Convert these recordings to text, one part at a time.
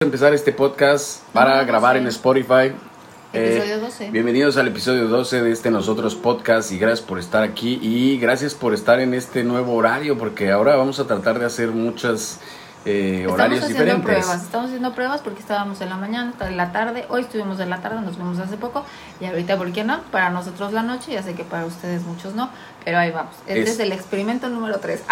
Empezar este podcast para grabar en Spotify. Episodio 12. Bienvenidos al episodio 12 de este Nosotros Podcast y gracias por estar aquí y gracias por estar en este nuevo horario, porque ahora vamos a tratar de hacer muchas horarios diferentes. Estamos haciendo pruebas porque estábamos en la mañana, en la tarde, hoy estuvimos en la tarde, nos vimos hace poco y ahorita, ¿por qué no? Para nosotros la noche, ya sé que para ustedes muchos no, pero ahí vamos. Este es el experimento número 3.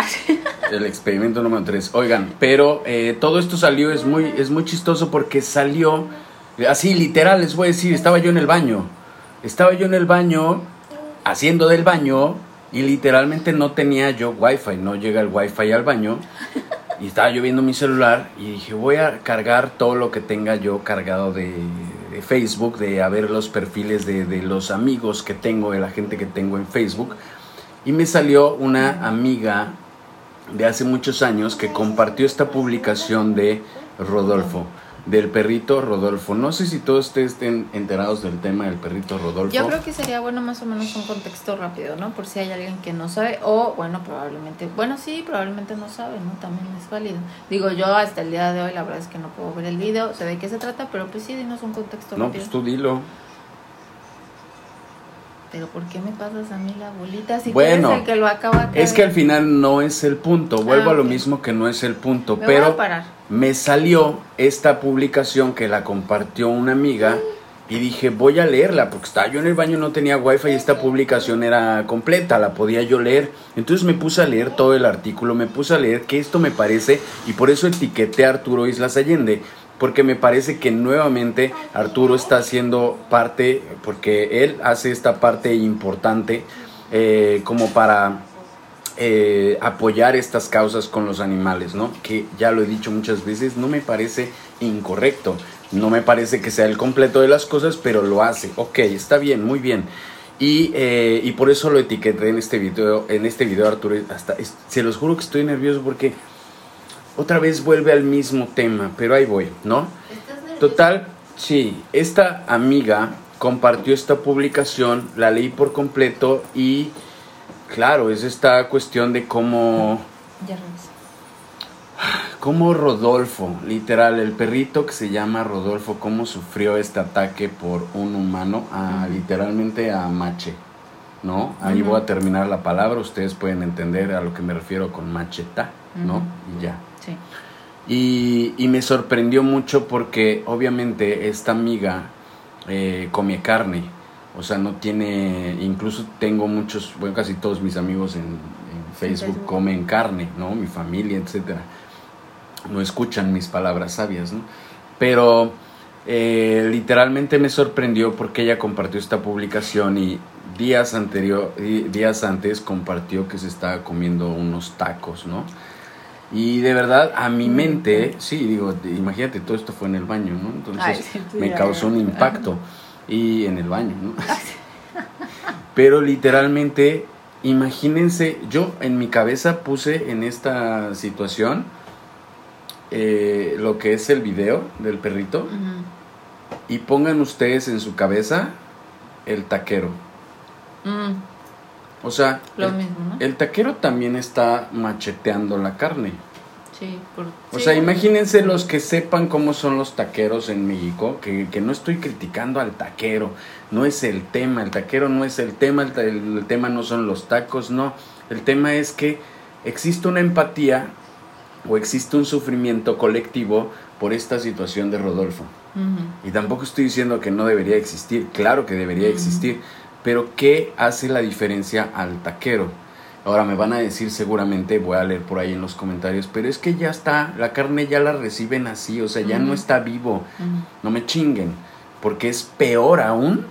El experimento número 3. Oigan, pero todo esto salió, es muy chistoso porque salió, así literal les voy a decir, estaba yo en el baño, haciendo del baño y literalmente no tenía yo wifi, no llega el wifi al baño. Y estaba yo viendo mi celular y dije, voy a cargar todo lo que tenga yo cargado de Facebook, de a ver los perfiles de los amigos que tengo, de la gente que tengo en Facebook. Y me salió una amiga de hace muchos años que compartió esta publicación de Rodolfo, del perrito Rodolfo. No sé si todos ustedes estén enterados del tema del perrito Rodolfo. Yo creo que sería bueno más o menos un contexto rápido, ¿no? Por si hay alguien que no sabe o, bueno, probablemente no sabe, ¿no? También es válido. Digo, yo hasta el día de hoy la verdad es que no puedo ver el video, sé de qué se trata, pero pues sí, dinos un contexto rápido. No, pues tú dilo. Pero ¿por qué me pasas a mí la bolita? Si bueno, el que lo acaba de... es que al final no es el punto. Vuelvo a lo mismo, que no es el punto. Me pero me salió esta publicación que la compartió una amiga y dije, voy a leerla, porque estaba yo en el baño, no tenía wifi y esta publicación era completa, la podía yo leer. Entonces me puse a leer todo el artículo, me puse a leer que esto me parece, y por eso etiqueté a Arturo Islas Allende, porque me parece que nuevamente Arturo está haciendo parte, porque él hace esta parte importante como para apoyar estas causas con los animales, ¿no? Que ya lo he dicho muchas veces, no me parece incorrecto, no me parece que sea el completo de las cosas, pero lo hace. Ok, está bien, muy bien. Y por eso lo etiqueté en este video Arturo. Hasta, se los juro que estoy nervioso porque... otra vez vuelve al mismo tema, pero ahí voy, ¿no? Total, sí, esta amiga compartió esta publicación, la leí por completo y, claro, es esta cuestión de cómo Rodolfo, literal, el perrito que se llama Rodolfo, cómo sufrió este ataque por un humano, literalmente a mache, ¿no? Ahí voy a terminar la palabra, ustedes pueden entender a lo que me refiero con macheta, ¿no? Y ya. Sí. Y me sorprendió mucho porque obviamente esta amiga come carne, o sea, no tiene, incluso tengo muchos, bueno, casi todos mis amigos en Facebook comen carne, ¿no? Mi familia, etcétera. No escuchan mis palabras sabias, ¿no? Pero literalmente me sorprendió porque ella compartió esta publicación y días antes compartió que se estaba comiendo unos tacos, ¿no? Y de verdad, a mi mente, sí, digo, imagínate, todo esto fue en el baño, ¿no? Entonces, me causó un impacto, y en el baño, ¿no? Pero literalmente, imagínense, yo en mi cabeza puse en esta situación lo que es el video del perrito, y pongan ustedes en su cabeza el taquero. O sea, lo mismo, ¿no? El taquero también está macheteando la carne. Sí. Imagínense los que sepan cómo son los taqueros en México, que no estoy criticando al taquero, no es el tema, el taquero no es el tema, el tema no son los tacos, no. El tema es que existe una empatía o existe un sufrimiento colectivo por esta situación de Rodolfo. Y tampoco estoy diciendo que no debería existir, claro que debería existir. Pero ¿qué hace la diferencia al taquero? Ahora me van a decir seguramente, voy a leer por ahí en los comentarios, pero es que ya está, la carne ya la reciben así, o sea, ya no está vivo. No me chinguen, porque es peor aún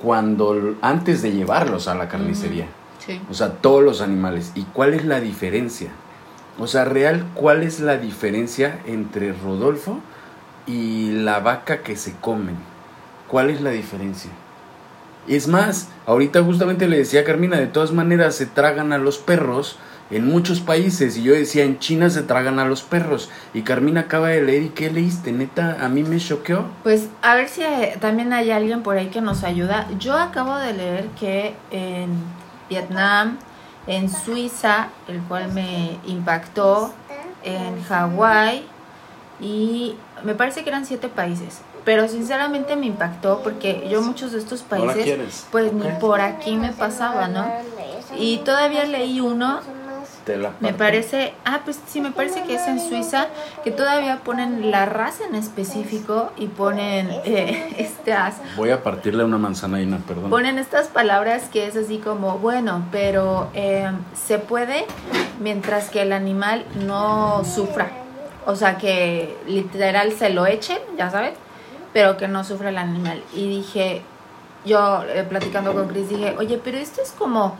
cuando antes de llevarlos a la carnicería. Sí. O sea, todos los animales. ¿Y cuál es la diferencia? O sea, real, ¿cuál es la diferencia entre Rodolfo y la vaca que se comen? ¿Cuál es la diferencia? Es más, ahorita justamente le decía a Carmina, de todas maneras se tragan a los perros en muchos países, y yo decía, en China se tragan a los perros, y Carmina acaba de leer, ¿y qué leíste? Neta, a mí me choqueó. Pues a ver si también hay alguien por ahí que nos ayuda. Yo acabo de leer que en Vietnam, en Suiza, el cual me impactó, en Hawái y me parece que eran 7 países, pero sinceramente me impactó porque yo muchos de estos países pues ni por aquí me pasaba, ¿no? Y todavía leí uno, me parece, pues sí, me parece que es en Suiza, que todavía ponen la raza en específico y ponen estas... Voy a partirle una manzanaína, perdón. Ponen estas palabras que es así como, bueno, pero se puede mientras que el animal no sufra. O sea, que literal se lo echen, ya sabes, pero que no sufra el animal. Y dije, yo platicando con Chris dije, oye, pero esto es como...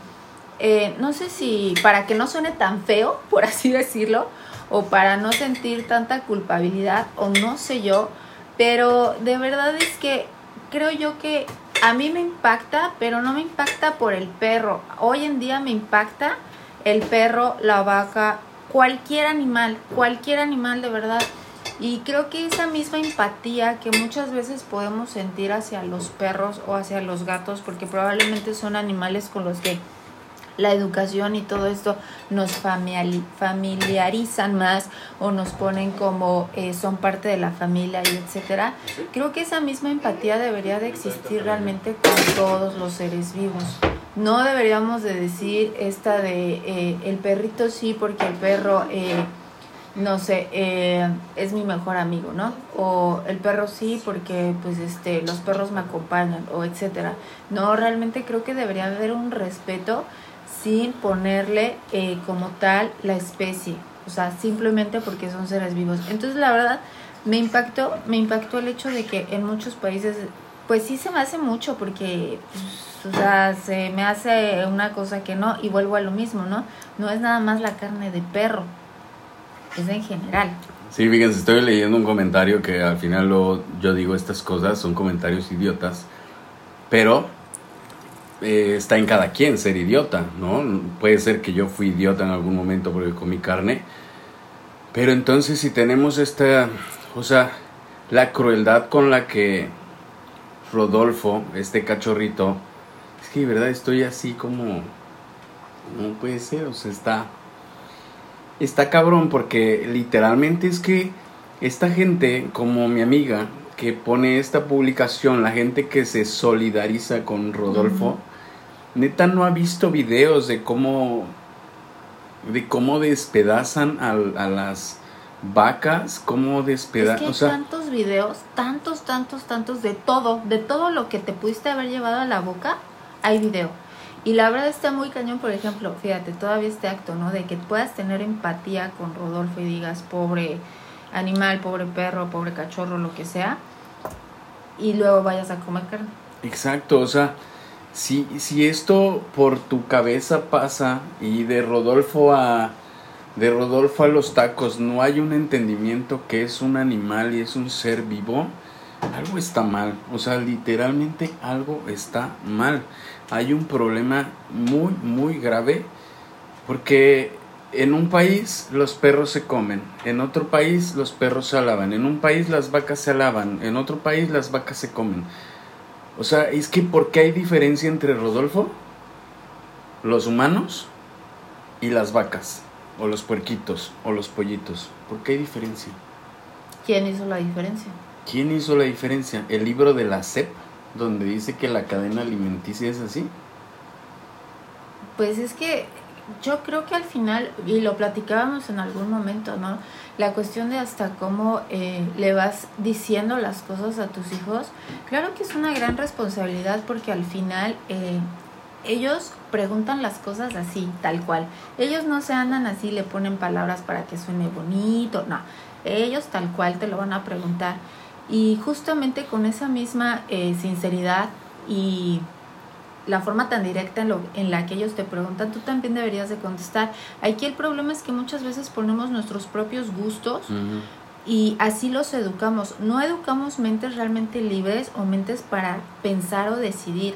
no sé si para que no suene tan feo, por así decirlo, o para no sentir tanta culpabilidad, o no sé yo, pero de verdad es que creo yo que a mí me impacta, pero no me impacta por el perro. Hoy en día me impacta el perro, la vaca, cualquier animal de verdad. Y creo que esa misma empatía que muchas veces podemos sentir hacia los perros o hacia los gatos, porque probablemente son animales con los que la educación y todo esto nos familiarizan más o nos ponen como son parte de la familia y etcétera. Creo que esa misma empatía debería de existir realmente con todos los seres vivos. No deberíamos de decir esta de el perrito sí porque el perro no sé, es mi mejor amigo, ¿no? O el perro sí porque pues los perros me acompañan o etcétera. No, realmente creo que debería haber un respeto sin ponerle como tal la especie, o sea, simplemente porque son seres vivos. Entonces, la verdad, me impactó el hecho de que en muchos países, pues sí se me hace mucho, porque, pues, o sea, se me hace una cosa que no, y vuelvo a lo mismo, ¿no? No es nada más la carne de perro, es en general. Sí, fíjense, estoy leyendo un comentario que al final yo digo estas cosas, son comentarios idiotas, pero... está en cada quien ser idiota, ¿no? Puede ser que yo fui idiota en algún momento porque comí carne, pero entonces si tenemos o sea, la crueldad con la que Rodolfo, este cachorrito, es que de verdad estoy así como, no puede ser, o sea, está cabrón, porque literalmente es que esta gente, como mi amiga que pone esta publicación, la gente que se solidariza con Rodolfo, uh-huh, neta no ha visto videos de cómo despedazan a las vacas, cómo despedazan... Es que hay, o sea, tantos videos, tantos de todo lo que te pudiste haber llevado a la boca, hay video. Y la verdad está muy cañón, por ejemplo, fíjate, todavía este acto, ¿no? De que puedas tener empatía con Rodolfo y digas, pobre animal, pobre perro, pobre cachorro, lo que sea, y luego vayas a comer carne. Exacto, o sea, si esto por tu cabeza pasa, y de Rodolfo a los tacos no hay un entendimiento que es un animal y es un ser vivo, algo está mal, o sea, literalmente algo está mal. Hay un problema muy, muy grave, porque... en un país los perros se comen, en otro país los perros se alaban, en un país las vacas se alaban, en otro país las vacas se comen. O sea, es que ¿por qué hay diferencia entre Rodolfo, los humanos y las vacas, o los puerquitos, o los pollitos? ¿Por qué hay diferencia? ¿Quién hizo la diferencia? ¿Quién hizo la diferencia? El libro de la CEP, donde dice que la cadena alimenticia es así. Pues es que... yo creo que al final, y lo platicábamos en algún momento, ¿no? La cuestión de hasta cómo le vas diciendo las cosas a tus hijos, claro que es una gran responsabilidad, porque al final ellos preguntan las cosas así, tal cual. Ellos no se andan así, le ponen palabras para que suene bonito, no. Ellos tal cual te lo van a preguntar. Y justamente con esa misma sinceridad y... la forma tan directa en la que ellos te preguntan, tú también deberías de contestar. Aquí el problema es que muchas veces ponemos nuestros propios gustos, uh-huh, y así los educamos. No educamos mentes realmente libres o mentes para pensar o decidir.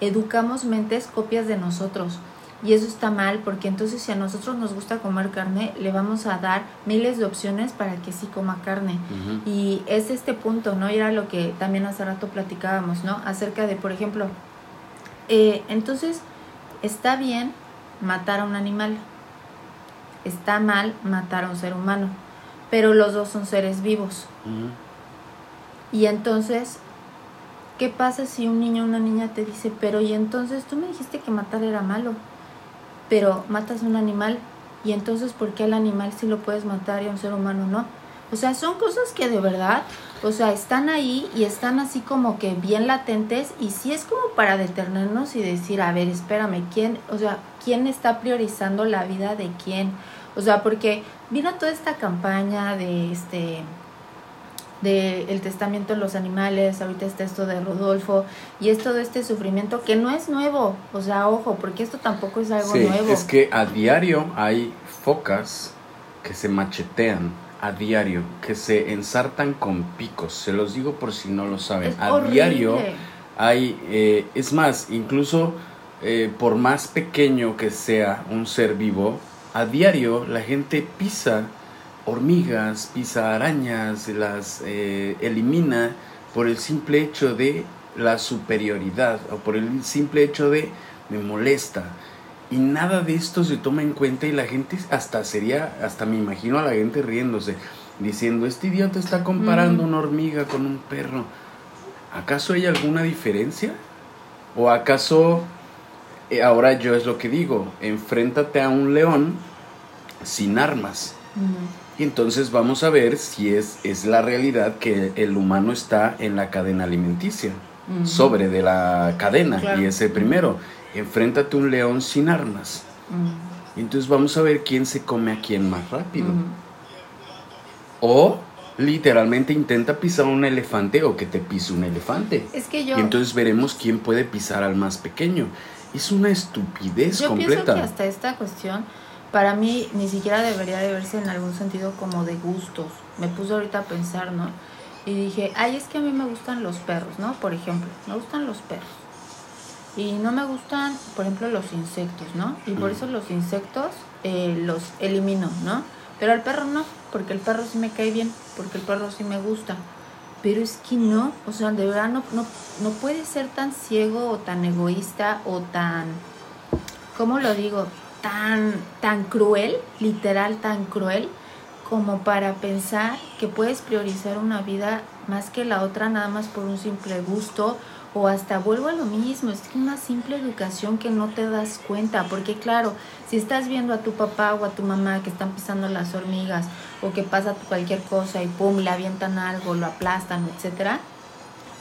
Educamos mentes copias de nosotros. Y eso está mal, porque entonces si a nosotros nos gusta comer carne, le vamos a dar miles de opciones para que sí coma carne. Uh-huh. Y es este punto, ¿no? Y era lo que también hace rato platicábamos, ¿no? Acerca de, por ejemplo... entonces está bien matar a un animal, está mal matar a un ser humano, pero los dos son seres vivos. Uh-huh. Y entonces, ¿qué pasa si un niño o una niña te dice, pero y entonces tú me dijiste que matar era malo, pero matas a un animal, y entonces ¿por qué al animal sí lo puedes matar y a un ser humano no? O sea, son cosas que de verdad, o sea, están ahí y están así como que bien latentes, y sí es como para detenernos y decir, a ver, espérame, ¿quién, o sea, quién está priorizando la vida de quién? O sea, porque vino toda esta campaña de el testamento en los animales, ahorita está esto de Rodolfo, y es todo este sufrimiento que no es nuevo, o sea, ojo, porque esto tampoco es algo nuevo. Es que a diario hay focas que se machetean, a diario, que se ensartan con picos, se los digo por si no lo saben, es a horrible. Diario hay, es más, incluso por más pequeño que sea un ser vivo, a diario la gente pisa hormigas, pisa arañas, las elimina por el simple hecho de la superioridad o por el simple hecho de me molesta, y nada de esto se toma en cuenta, y la gente hasta me imagino a la gente riéndose, diciendo, este idiota está comparando una hormiga con un perro. ¿Acaso hay alguna diferencia? ¿O acaso, ahora yo es lo que digo, enfréntate a un león sin armas? Y entonces vamos a ver si es la realidad que el humano está en la cadena alimenticia, sobre de la cadena, claro. Y ese primero, enfréntate a un león sin armas. Y entonces vamos a ver quién se come a quién más rápido. O literalmente intenta pisar un elefante o que te pise un elefante. Es que yo... Y entonces veremos quién puede pisar al más pequeño. Es una estupidez yo completa. Yo pienso que hasta esta cuestión... Para mí, ni siquiera debería de verse en algún sentido como de gustos. Me puse ahorita a pensar, ¿no? Y dije, ay, es que a mí me gustan los perros, ¿no? Por ejemplo, me gustan los perros. Y no me gustan, por ejemplo, los insectos, ¿no? Y por eso los insectos los elimino, ¿no? Pero al perro no, porque el perro sí me cae bien, porque el perro sí me gusta. Pero es que no, o sea, de verdad no puede ser tan ciego o tan egoísta o tan... ¿Cómo lo digo? Tan cruel, literal tan cruel, como para pensar que puedes priorizar una vida más que la otra nada más por un simple gusto, o hasta vuelvo a lo mismo, es una simple educación que no te das cuenta, porque claro, si estás viendo a tu papá o a tu mamá que están pisando las hormigas, o que pasa cualquier cosa y pum, le avientan algo, lo aplastan, etcétera,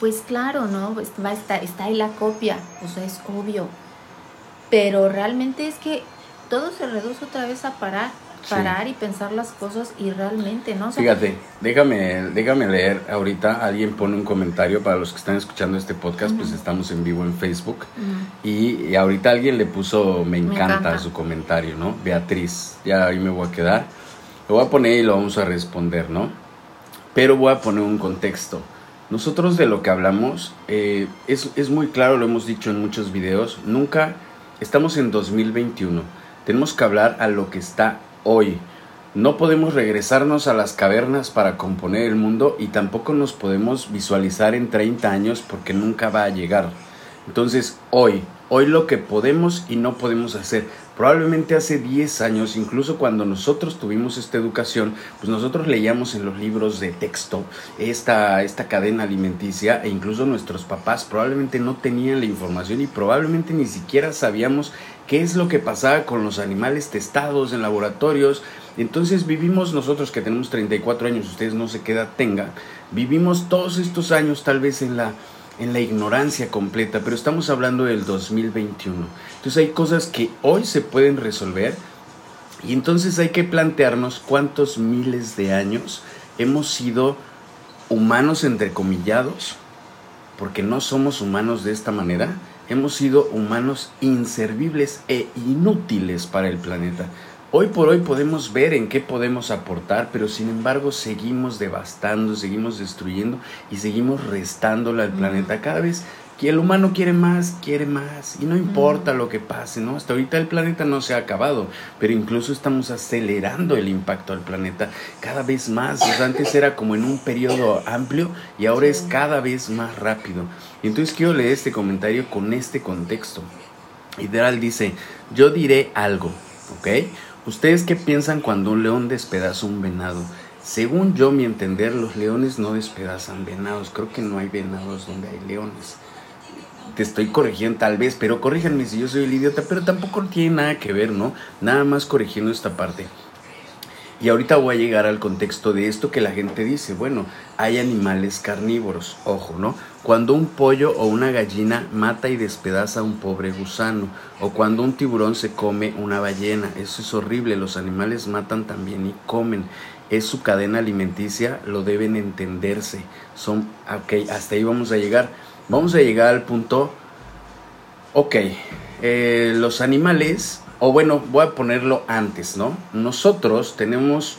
pues claro, ¿no? Pues va a estar, está ahí la copia, o sea, es obvio, pero realmente es que todo se reduce otra vez a parar y pensar las cosas, y realmente no. O sea, fíjate, déjame leer ahorita, alguien pone un comentario para los que están escuchando este podcast, pues estamos en vivo en Facebook, y ahorita alguien le puso, me encanta su comentario, ¿no? Beatriz, ya ahí me voy a quedar, lo voy a poner y lo vamos a responder, ¿no? Pero voy a poner un contexto. Nosotros de lo que hablamos, es muy claro, lo hemos dicho en muchos videos, nunca, estamos en 2021, tenemos que hablar a lo que está hoy. No podemos regresarnos a las cavernas para componer el mundo, y tampoco nos podemos visualizar en 30 años porque nunca va a llegar. Entonces hoy lo que podemos y no podemos hacer. Probablemente hace 10 años, incluso cuando nosotros tuvimos esta educación, pues nosotros leíamos en los libros de texto esta cadena alimenticia, e incluso nuestros papás probablemente no tenían la información, y probablemente ni siquiera sabíamos qué es lo que pasaba con los animales testados en laboratorios. Entonces vivimos nosotros que tenemos 34 años, ustedes no sé qué edad tengan, vivimos todos estos años tal vez en la ignorancia completa, pero estamos hablando del 2021. Entonces hay cosas que hoy se pueden resolver, y entonces hay que plantearnos cuántos miles de años hemos sido humanos entrecomillados, porque no somos humanos de esta manera, hemos sido humanos inservibles e inútiles para el planeta. Hoy por hoy podemos ver en qué podemos aportar, pero sin embargo seguimos devastando, seguimos destruyendo y seguimos restándole al planeta. Cada vez que el humano quiere más, y no importa lo que pase, ¿no? Hasta ahorita el planeta no se ha acabado, pero incluso estamos acelerando el impacto al planeta cada vez más. O sea, antes era como en un periodo amplio y ahora es cada vez más rápido. Y entonces quiero leer este comentario con este contexto. Ideral dice, yo diré algo, ¿ok? ¿Ustedes qué piensan cuando un león despedaza un venado? Según yo, mi entender, los leones no despedazan venados. Creo que no hay venados donde hay leones. Te estoy corrigiendo tal vez, pero corríjanme si yo soy el idiota, pero tampoco tiene nada que ver, ¿no? Nada más corrigiendo esta parte. Y ahorita voy a llegar al contexto de esto que la gente dice, bueno, hay animales carnívoros, ojo, ¿no? Cuando un pollo o una gallina mata y despedaza a un pobre gusano, o cuando un tiburón se come una ballena, eso es horrible, los animales matan también y comen, es su cadena alimenticia, lo deben entenderse, son, ok, hasta ahí vamos a llegar. Vamos a llegar al punto, ok, los animales, o bueno, voy a ponerlo antes, ¿no? Nosotros tenemos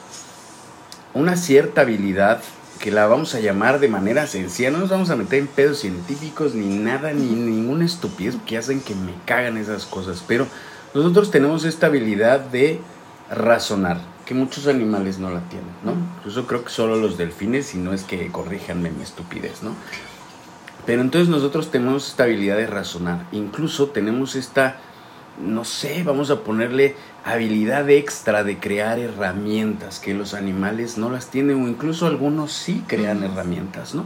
una cierta habilidad que la vamos a llamar de manera sencilla, no nos vamos a meter en pedos científicos ni nada, ni ninguna estupidez que hacen que me cagan esas cosas, pero nosotros tenemos esta habilidad de razonar, que muchos animales no la tienen, ¿no? Incluso creo que solo los delfines, y no es que corríjanme mi estupidez, ¿no? Pero entonces nosotros tenemos esta habilidad de razonar, incluso tenemos esta, no sé, vamos a ponerle habilidad extra de crear herramientas que los animales no las tienen, o incluso algunos sí crean herramientas, ¿no?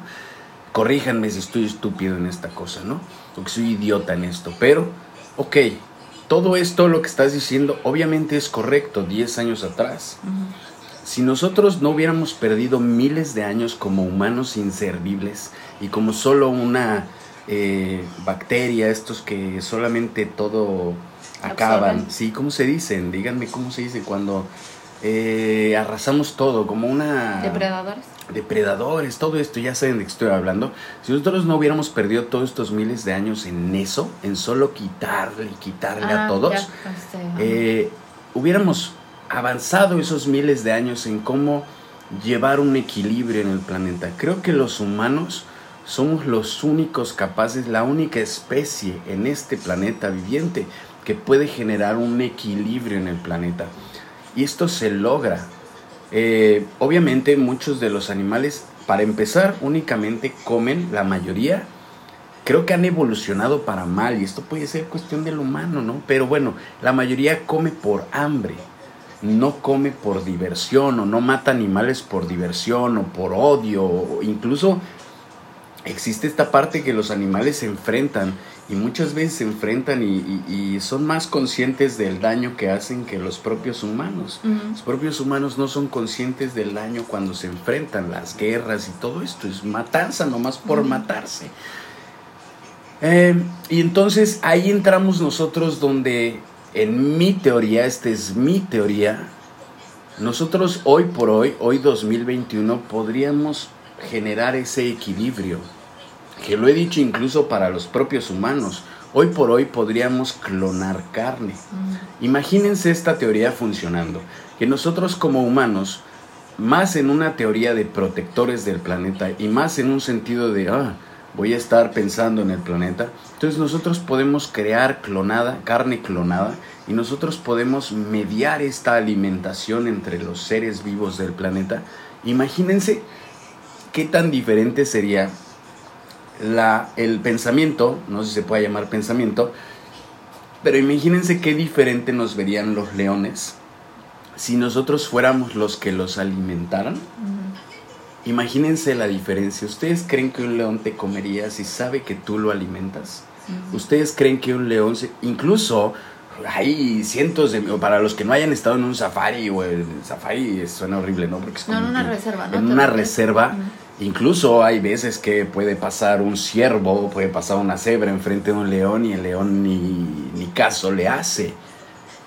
Corríjanme si estoy estúpido en esta cosa, ¿no? O que soy idiota en esto, pero, ok, todo esto lo que estás diciendo obviamente es correcto 10 años atrás. Si nosotros no hubiéramos perdido miles de años como humanos inservibles y como solo una bacteria, estos que solamente todo acaban, absorben. Sí, ¿cómo se dicen? Díganme cómo se dice cuando arrasamos todo, como una... Depredadores, todo esto, ya saben de qué estoy hablando. Si nosotros no hubiéramos perdido todos estos miles de años en eso, en solo quitarle a todos, ya, hubiéramos avanzado esos miles de años en cómo llevar un equilibrio en el planeta. Creo que los humanos somos los únicos capaces, la única especie en este planeta viviente que puede generar un equilibrio en el planeta. Y esto se logra. Obviamente muchos de los animales, para empezar, únicamente comen, la mayoría. Creo que han evolucionado para mal y esto puede ser cuestión del humano, ¿no? Pero bueno, la mayoría come por hambre. No come por diversión, o no mata animales por diversión o por odio, o incluso existe esta parte que los animales se enfrentan y muchas veces se enfrentan y son más conscientes del daño que hacen que los propios humanos. Uh-huh. Los propios humanos no son conscientes del daño cuando se enfrentan, las guerras y todo esto es matanza nomás por matarse. Y entonces ahí entramos nosotros donde... En mi teoría, esta es mi teoría, nosotros hoy por hoy, hoy 2021, podríamos generar ese equilibrio, que lo he dicho incluso para los propios humanos, hoy por hoy podríamos clonar carne. Imagínense esta teoría funcionando, que nosotros como humanos, más en una teoría de protectores del planeta y más en un sentido de... voy a estar pensando en el planeta. Entonces nosotros podemos crear carne clonada y nosotros podemos mediar esta alimentación entre los seres vivos del planeta. Imagínense qué tan diferente sería el pensamiento, no sé si se puede llamar pensamiento, pero imagínense qué diferente nos verían los leones si nosotros fuéramos los que los alimentaran. Imagínense la diferencia. ¿Ustedes creen que un león te comería si sabe que tú lo alimentas? ¿Ustedes creen que un león incluso hay cientos de... Para los que no hayan estado en un safari, o el safari suena horrible, ¿no? Porque es como en una reserva. En una reserva, incluso hay veces que puede pasar un ciervo, puede pasar una cebra enfrente de un león y el león ni caso le hace.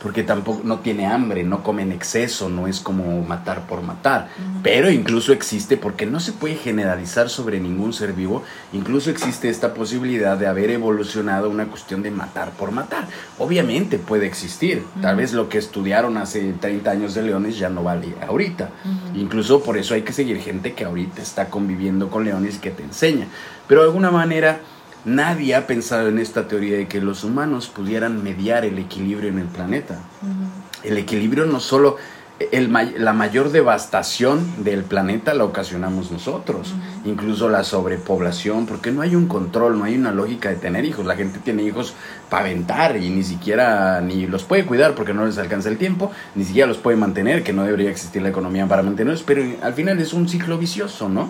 Porque tampoco, no tiene hambre, no come en exceso, no es como matar por matar. Pero incluso existe, porque no se puede generalizar sobre ningún ser vivo, incluso existe esta posibilidad de haber evolucionado una cuestión de matar por matar. Obviamente puede existir. Tal vez lo que estudiaron hace 30 años de leones ya no vale ahorita. Incluso por eso hay que seguir gente que ahorita está conviviendo con leones y que te enseña. Pero de alguna manera... Nadie ha pensado en esta teoría de que los humanos pudieran mediar el equilibrio en el planeta. El equilibrio no solo la mayor devastación del planeta la ocasionamos nosotros, incluso la sobrepoblación, porque no hay un control, no hay una lógica de tener hijos. La gente tiene hijos para aventar y ni siquiera ni los puede cuidar porque no les alcanza el tiempo, ni siquiera los puede mantener, que no debería existir la economía para mantenerlos, pero al final es un ciclo vicioso, ¿no?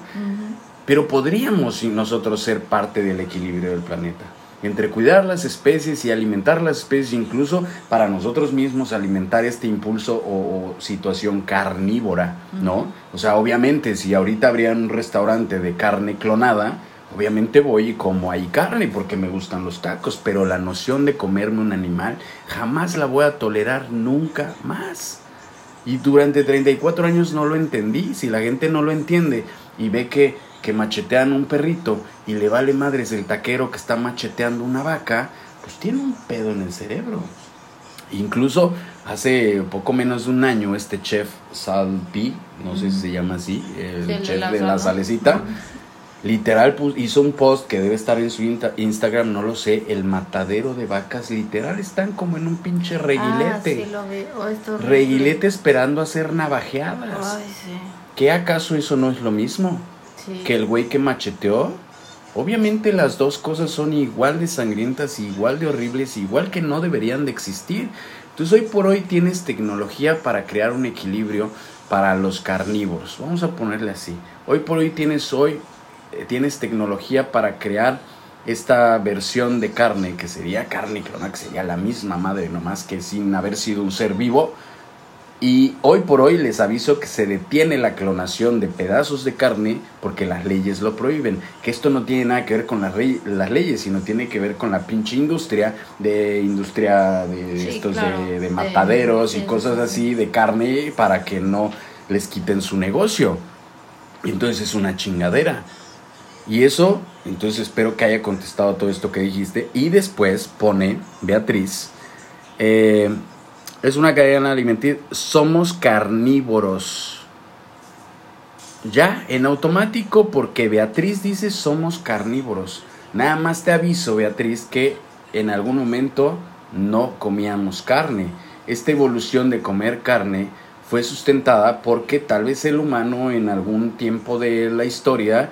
Pero podríamos nosotros ser parte del equilibrio del planeta, entre cuidar las especies y alimentar las especies, incluso para nosotros mismos alimentar este impulso o situación carnívora, ¿no? O sea, obviamente, si ahorita habría un restaurante de carne clonada, obviamente voy y como hay carne porque me gustan los tacos, pero la noción de comerme un animal jamás la voy a tolerar nunca más. Y durante 34 años no lo entendí. Si la gente no lo entiende y ve que machetean un perrito y le vale madres el taquero que está macheteando una vaca, pues tiene un pedo en el cerebro. Incluso hace poco menos de un año este chef Sal P, no sé si se llama así, el chef de la salecita, literal hizo un post que debe estar en su Instagram, no lo sé, el matadero de vacas, literal están como en un pinche reguilete, sí lo vi. Reguilete esperando a ser navajeadas. Ay, sí. ¿Qué acaso eso no es lo mismo? Sí. Que el güey que macheteó. Obviamente las dos cosas son igual de sangrientas, igual de horribles, igual que no deberían de existir. Entonces hoy por hoy tienes tecnología para crear un equilibrio para los carnívoros, vamos a ponerle así. Hoy por hoy tienes tecnología para crear esta versión de carne, que sería carne clonada, que sería la misma madre, nomás que sin haber sido un ser vivo. Y hoy por hoy les aviso que se detiene la clonación de pedazos de carne porque las leyes lo prohíben. Que esto no tiene nada que ver con las leyes, sino tiene que ver con la pinche industria de sí, estos claro, de mataderos y cosas así de carne para que no les quiten su negocio. Y entonces es una chingadera. Y eso, entonces espero que haya contestado todo esto que dijiste. Y después pone Beatriz... es una cadena alimenticia. Somos carnívoros. Ya, en automático, porque Beatriz dice somos carnívoros. Nada más te aviso, Beatriz, que en algún momento no comíamos carne. Esta evolución de comer carne fue sustentada porque tal vez el humano en algún tiempo de la historia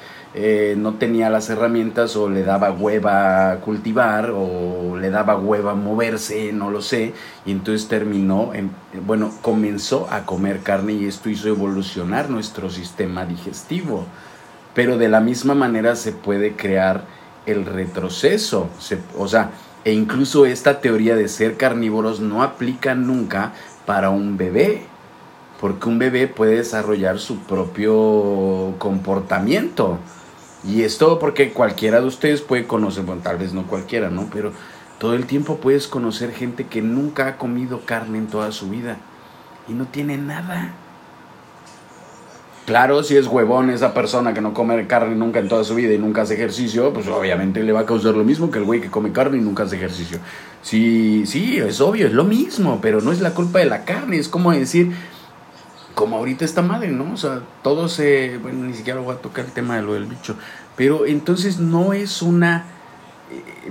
no tenía las herramientas, o le daba hueva cultivar, o le daba hueva moverse, no lo sé, y entonces comenzó a comer carne, y esto hizo evolucionar nuestro sistema digestivo. Pero de la misma manera se puede crear el retroceso, e incluso esta teoría de ser carnívoros no aplica nunca para un bebé, porque un bebé puede desarrollar su propio comportamiento. Y es todo porque cualquiera de ustedes puede conocer, bueno, tal vez no cualquiera, ¿no? Pero todo el tiempo puedes conocer gente que nunca ha comido carne en toda su vida y no tiene nada. Claro, si es huevón esa persona que no come carne nunca en toda su vida y nunca hace ejercicio, pues obviamente le va a causar lo mismo que el güey que come carne y nunca hace ejercicio. Sí, es obvio, es lo mismo, pero no es la culpa de la carne. Es como decir... como ahorita esta madre, ¿no? O sea, ni siquiera voy a tocar el tema de lo del bicho. Pero entonces no es una...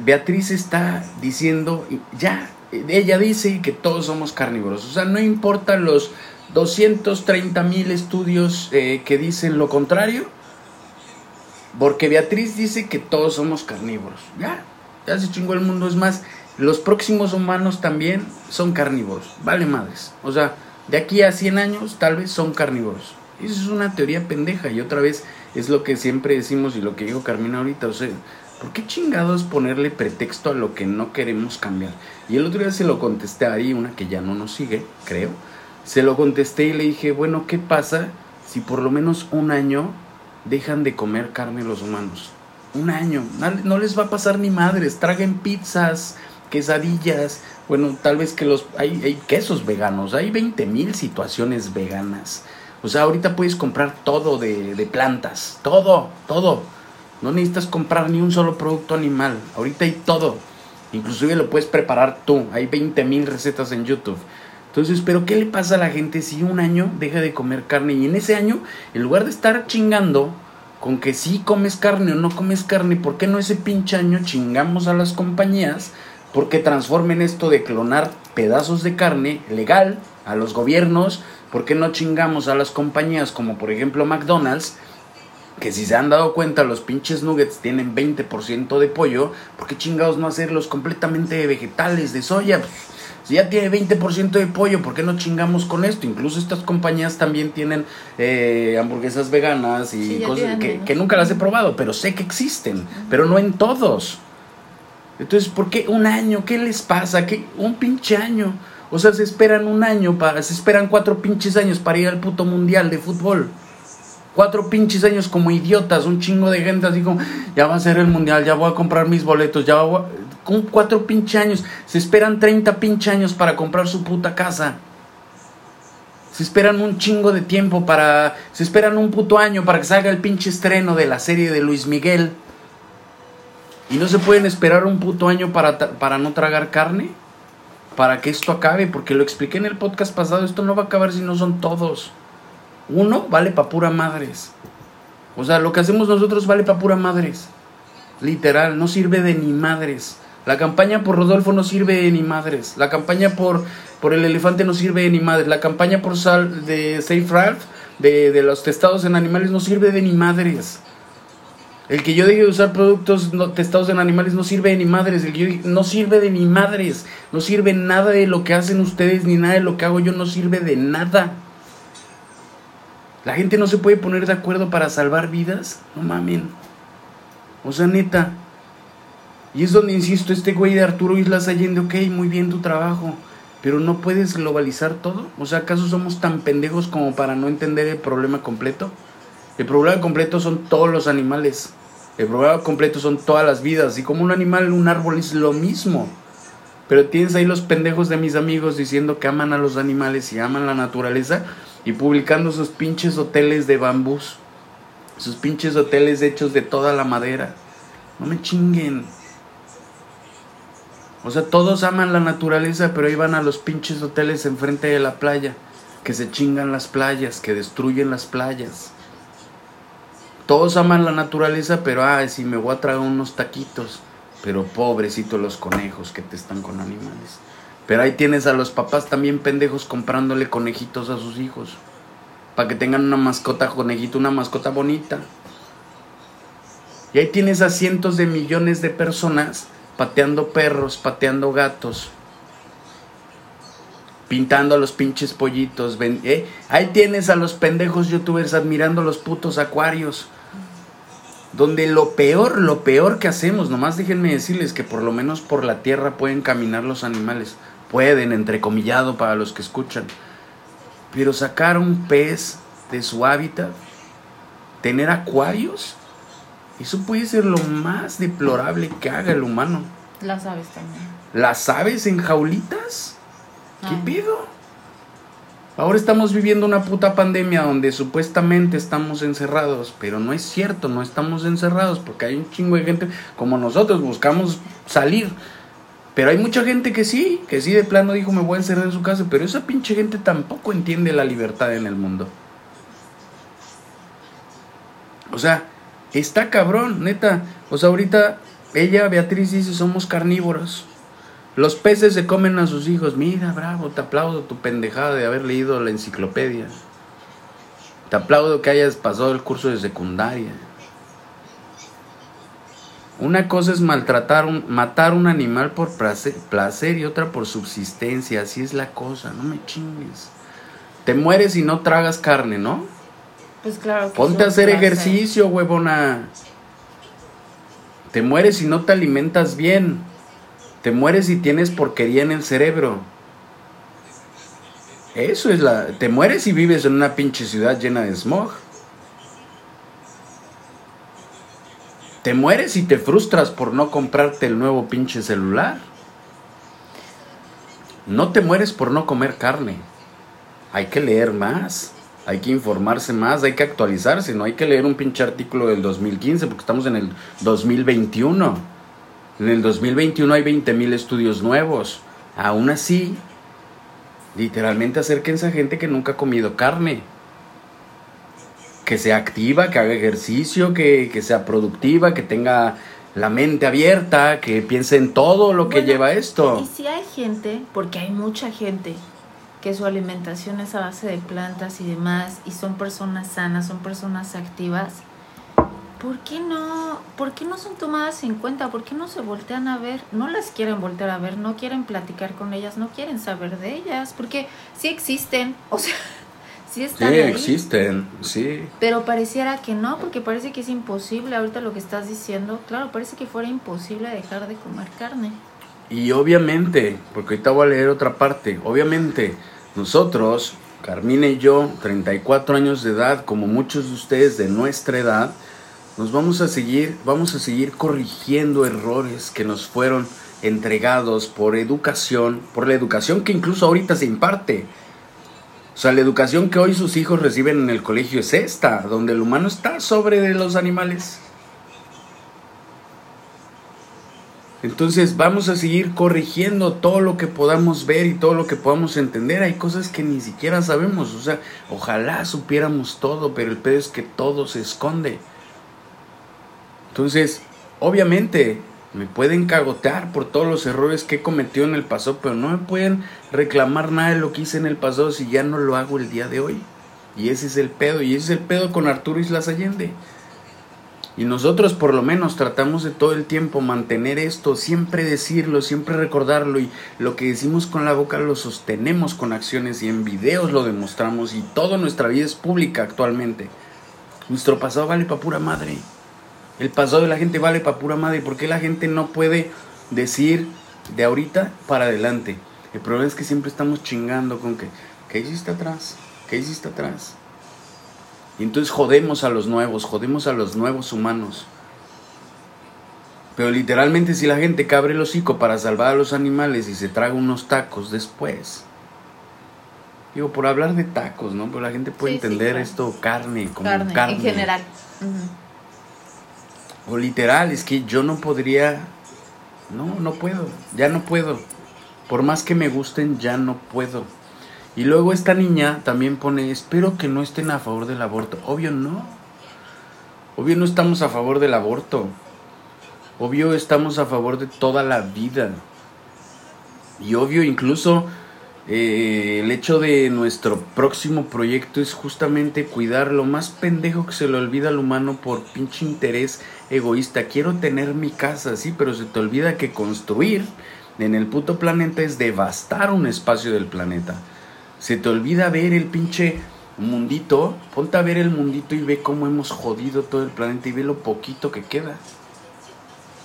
Beatriz está diciendo... ya, ella dice que todos somos carnívoros. O sea, no importa los 230,000 estudios que dicen lo contrario. Porque Beatriz dice que todos somos carnívoros. Ya se chingó el mundo. Es más, los próximos humanos también son carnívoros. Vale madres. O sea... de aquí a 100 años, tal vez son carnívoros. Eso es una teoría pendeja. Y otra vez, es lo que siempre decimos y lo que dijo Carmina ahorita. O sea, ¿por qué chingados ponerle pretexto a lo que no queremos cambiar? Y el otro día se lo contesté a Ari, una que ya no nos sigue, creo. Se lo contesté y le dije, bueno, ¿qué pasa si por lo menos un año dejan de comer carne los humanos? Un año. No les va a pasar ni madres. Traguen pizzas, quesadillas... bueno, tal vez que hay quesos veganos, hay 20,000 situaciones veganas. O sea, ahorita puedes comprar todo de plantas, todo. No necesitas comprar ni un solo producto animal, ahorita hay todo. Inclusive lo puedes preparar tú, hay 20,000 recetas en YouTube. Entonces, ¿pero qué le pasa a la gente si un año deja de comer carne? Y en ese año, en lugar de estar chingando con que sí comes carne o no comes carne, ¿por qué no ese pinche año chingamos a las compañías? Porque transformen esto de clonar pedazos de carne legal a los gobiernos. ¿Por qué no chingamos a las compañías como por ejemplo McDonald's? Que si se han dado cuenta, los pinches nuggets tienen 20% de pollo. ¿Por qué chingados no hacerlos completamente de vegetales, de soya? Pues, si ya tiene 20% de pollo, ¿por qué no chingamos con esto? Incluso estas compañías también tienen hamburguesas veganas y sí, cosas que nunca las he probado, pero sé que existen, pero no en todos. Entonces, ¿por qué un año? ¿Qué les pasa? ¿Qué? Un pinche año. O sea, se esperan un año, se esperan 4 pinches años para ir al puto mundial de fútbol. 4 pinches años como idiotas, un chingo de gente así como, ya va a ser el mundial, ya voy a comprar mis boletos, ya voy a... Con 4 pinches años, se esperan 30 pinches años para comprar su puta casa. Se esperan un chingo de tiempo para... Se esperan un puto año para que salga el pinche estreno de la serie de Luis Miguel. ¿Y no se pueden esperar un puto año para no tragar carne? Para que esto acabe, porque lo expliqué en el podcast pasado, esto no va a acabar si no son todos. Uno vale pa' pura madres. O sea, lo que hacemos nosotros vale pa' pura madres. Literal, no sirve de ni madres. La campaña por Rodolfo no sirve de ni madres. La campaña por el elefante no sirve de ni madres. La campaña por Sal de Save Ralph, de los testados en animales, no sirve de ni madres. El que yo deje de usar productos testados en animales no sirve de ni madres. El que yo deje, no sirve de ni madres. No sirve nada de lo que hacen ustedes, ni nada de lo que hago yo, no sirve de nada. La gente no se puede poner de acuerdo para salvar vidas. No mamen. O sea, neta. Y es donde insisto, este güey de Arturo Islas Allende, ok, muy bien tu trabajo, pero ¿no puedes globalizar todo? O sea, ¿acaso somos tan pendejos como para no entender el problema completo? El problema completo son todos los animales. El problema completo son todas las vidas. Y como un animal, un árbol es lo mismo. Pero tienes ahí los pendejos de mis amigos diciendo que aman a los animales y aman la naturaleza, y publicando sus pinches hoteles de bambús, sus pinches hoteles hechos de toda la madera. No me chinguen. O sea, todos aman la naturaleza, pero ahí van a los pinches hoteles enfrente de la playa, que se chingan las playas, que destruyen las playas. Todos aman la naturaleza, pero ay, sí, me voy a traer unos taquitos. Pero pobrecito los conejos que te están con animales. Pero ahí tienes a los papás también pendejos comprándole conejitos a sus hijos. Para que tengan una mascota conejito, una mascota bonita. Y ahí tienes a cientos de millones de personas pateando perros, pateando gatos. Pintando a los pinches pollitos. Ahí tienes a los pendejos youtubers admirando los putos acuarios. Donde lo peor que hacemos, nomás déjenme decirles que por lo menos por la tierra pueden caminar los animales. Pueden, entrecomillado para los que escuchan. Pero sacar un pez de su hábitat, tener acuarios, eso puede ser lo más deplorable que haga el humano. Las aves también. ¿Las aves en jaulitas? ¿Qué pido? Ahora estamos viviendo una puta pandemia donde supuestamente estamos encerrados, pero no es cierto, no estamos encerrados, porque hay un chingo de gente como nosotros, buscamos salir. Pero hay mucha gente que sí de plano dijo me voy a encerrar en su casa, pero esa pinche gente tampoco entiende la libertad en el mundo. O sea, está cabrón, neta. O sea, ahorita ella, Beatriz, dice somos carnívoros. Los peces se comen a sus hijos. Mira, bravo, te aplaudo tu pendejada de haber leído la enciclopedia. Te aplaudo que hayas pasado el curso de secundaria. Una cosa es matar un animal por placer y otra por subsistencia. Así es la cosa, no me chingues. Te mueres y no tragas carne, ¿no? Pues claro. Ponte a hacer ejercicio, huevona. Te mueres y no te alimentas bien. Te mueres y tienes porquería en el cerebro. Eso es la... Te mueres y vives en una pinche ciudad llena de smog. Te mueres y te frustras por no comprarte el nuevo pinche celular. No te mueres por no comer carne. Hay que leer más. Hay que informarse más. Hay que actualizarse. No hay que leer un pinche artículo del 2015 porque estamos en el 2021. En el 2021 hay 20,000 estudios nuevos. Aún así, literalmente acérquense a gente que nunca ha comido carne. Que sea activa, que haga ejercicio, que sea productiva, que tenga la mente abierta, que piense en todo lo que lleva esto. Y si hay gente, porque hay mucha gente que su alimentación es a base de plantas y demás, y son personas sanas, son personas activas, ¿por qué no son tomadas en cuenta? ¿Por qué no se voltean a ver? No las quieren voltear a ver, no quieren platicar con ellas, no quieren saber de ellas, porque sí existen, o sea, sí están ahí. Sí existen, sí. Pero pareciera que no, porque parece que es imposible ahorita lo que estás diciendo. Claro, parece que fuera imposible dejar de comer carne. Y obviamente, porque ahorita voy a leer otra parte, obviamente nosotros, Carmina y yo, 34 años de edad, como muchos de ustedes de nuestra edad, nos vamos a seguir corrigiendo errores que nos fueron entregados por educación, por la educación que incluso ahorita se imparte. O sea, la educación que hoy sus hijos reciben en el colegio es esta, donde el humano está sobre los animales. Entonces vamos a seguir corrigiendo todo lo que podamos ver y todo lo que podamos entender. Hay cosas que ni siquiera sabemos, o sea, ojalá supiéramos todo, pero el pedo es que todo se esconde. Entonces, obviamente, me pueden cagotear por todos los errores que he cometido en el pasado, pero no me pueden reclamar nada de lo que hice en el pasado si ya no lo hago el día de hoy. Y ese es el pedo, con Arturo Islas Allende. Y nosotros por lo menos tratamos de todo el tiempo mantener esto, siempre decirlo, siempre recordarlo, y lo que decimos con la boca lo sostenemos con acciones y en videos lo demostramos, y toda nuestra vida es pública actualmente. Nuestro pasado vale pa' pura madre. El pasado de la gente vale pa' pura madre. ¿Por qué la gente no puede decir de ahorita para adelante? El problema es que siempre estamos chingando con que ¿qué hiciste atrás? ¿Qué hiciste atrás? Y entonces jodemos a los nuevos humanos. Pero literalmente si la gente que abre el hocico para salvar a los animales y se traga unos tacos después. Digo, por hablar de tacos, ¿no? Pero la gente puede entender claro. Esto, carne. En general. Uh-huh. O literal, es que yo no podría... No puedo, ya no puedo. Por más que me gusten, ya no puedo. Y luego esta niña también pone, espero que no estén a favor del aborto. Obvio no estamos a favor del aborto. Obvio estamos a favor de toda la vida. Y obvio incluso el hecho de nuestro próximo proyecto es justamente cuidar lo más pendejo que se le olvida al humano por pinche interés egoísta. Quiero tener mi casa, sí, pero se te olvida que construir en el puto planeta es devastar un espacio del planeta. Se te olvida ver el pinche mundito. Ponte a ver el mundito y ve cómo hemos jodido todo el planeta y ve lo poquito que queda.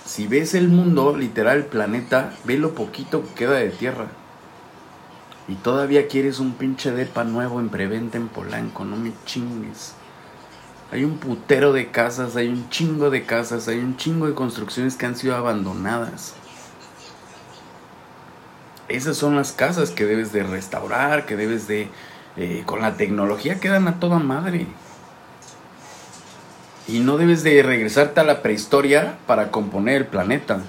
Si ves el mundo, literal, el planeta, ve lo poquito que queda de tierra. Y todavía quieres un pinche depa nuevo en preventa en Polanco, no me chingues. Hay un putero de casas, hay un chingo de casas, hay un chingo de construcciones que han sido abandonadas. Esas son las casas que debes de restaurar, que debes de... con la tecnología quedan a toda madre. Y no debes de regresarte a la prehistoria para componer el planeta.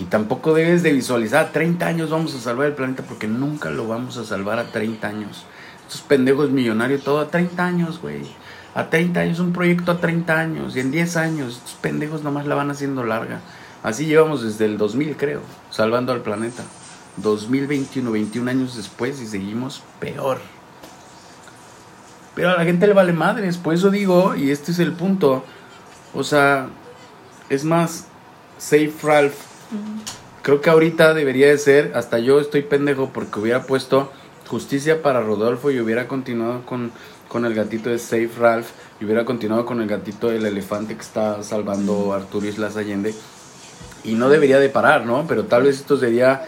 Y tampoco debes de visualizar, 30 años vamos a salvar el planeta, porque nunca lo vamos a salvar a 30 años. Estos pendejos millonarios, todo a 30 años, güey. A 30 años, un proyecto a 30 años. Y en 10 años, estos pendejos nomás la van haciendo larga. Así llevamos desde el 2000, creo, salvando al planeta. 2021, 21 años después y seguimos peor. Pero a la gente le vale madres, por eso digo, y este es el punto. O sea, es más, Save Ralph. Uh-huh. Creo que ahorita debería de ser, hasta yo estoy pendejo porque hubiera puesto justicia para Rodolfo y hubiera continuado con el gatito de Save Ralph y hubiera continuado con el gatito del elefante que está salvando Arturo Islas Allende. Y no debería de parar, ¿no? Pero tal vez esto sería...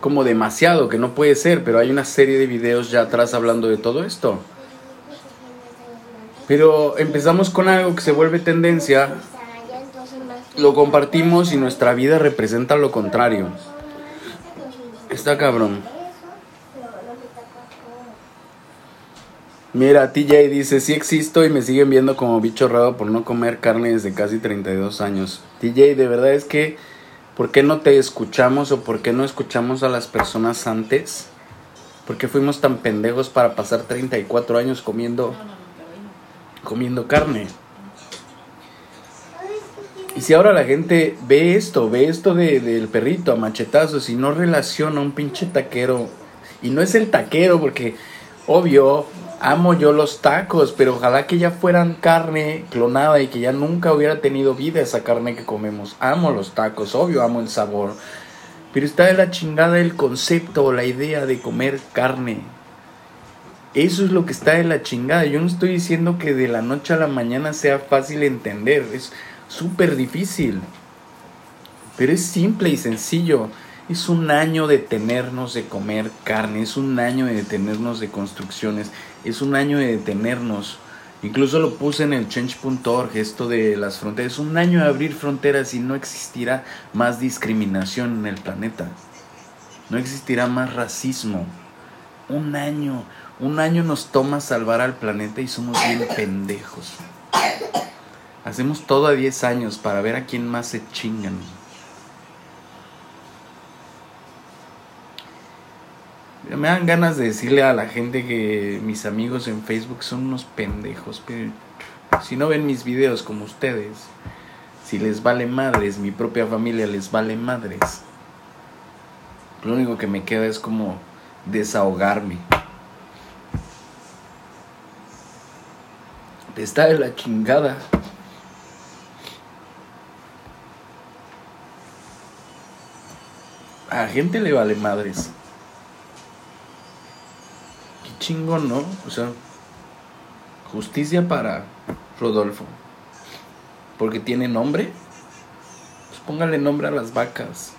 como demasiado, que no puede ser, pero hay una serie de videos ya atrás hablando de todo esto. Pero empezamos con algo que se vuelve tendencia, lo compartimos y nuestra vida representa lo contrario. Está cabrón. Mira, TJ dice, sí existo y me siguen viendo como bicho raro por no comer carne desde casi 32 años. TJ, de verdad es que ¿por qué no te escuchamos o por qué no escuchamos a las personas antes? ¿Por qué fuimos tan pendejos para pasar 34 años comiendo carne? Y si ahora la gente ve esto del perrito a machetazos y no relaciona a un pinche taquero, y no es el taquero, porque obvio, amo yo los tacos, pero ojalá que ya fueran carne clonada y que ya nunca hubiera tenido vida esa carne que comemos. Amo los tacos, obvio, amo el sabor, pero está de la chingada el concepto o la idea de comer carne. Eso es lo que está de la chingada. Yo no estoy diciendo que de la noche a la mañana sea fácil entender, es súper difícil, pero es simple y sencillo. Es un año de detenernos de comer carne, es un año de detenernos de construcciones, es un año de detenernos. Incluso lo puse en el Change.org, esto de las fronteras. Es un año de abrir fronteras y no existirá más discriminación en el planeta. No existirá más racismo. Un año nos toma salvar al planeta y somos bien pendejos. Hacemos todo a 10 años para ver a quién más se chingan. Me dan ganas de decirle a la gente que mis amigos en Facebook son unos pendejos, pero si no ven mis videos como ustedes, si les vale madres, mi propia familia les vale madres. Lo único que me queda es como desahogarme. Está de la chingada. A la gente le vale madres. Qué chingón, ¿no? O sea, justicia para Rodolfo. Porque tiene nombre. Pues póngale nombre a las vacas.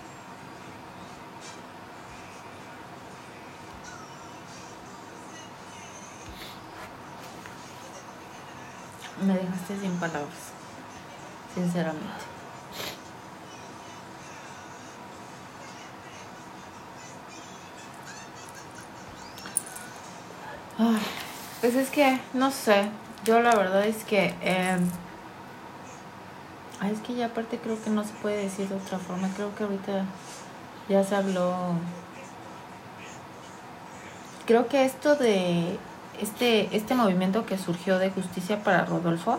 Me dejaste sin palabras, sinceramente. Pues es que, no sé, yo la verdad es que es que ya aparte creo que no se puede decir de otra forma. Creo que ahorita ya se habló. Creo que esto de este movimiento que surgió de justicia para Rodolfo,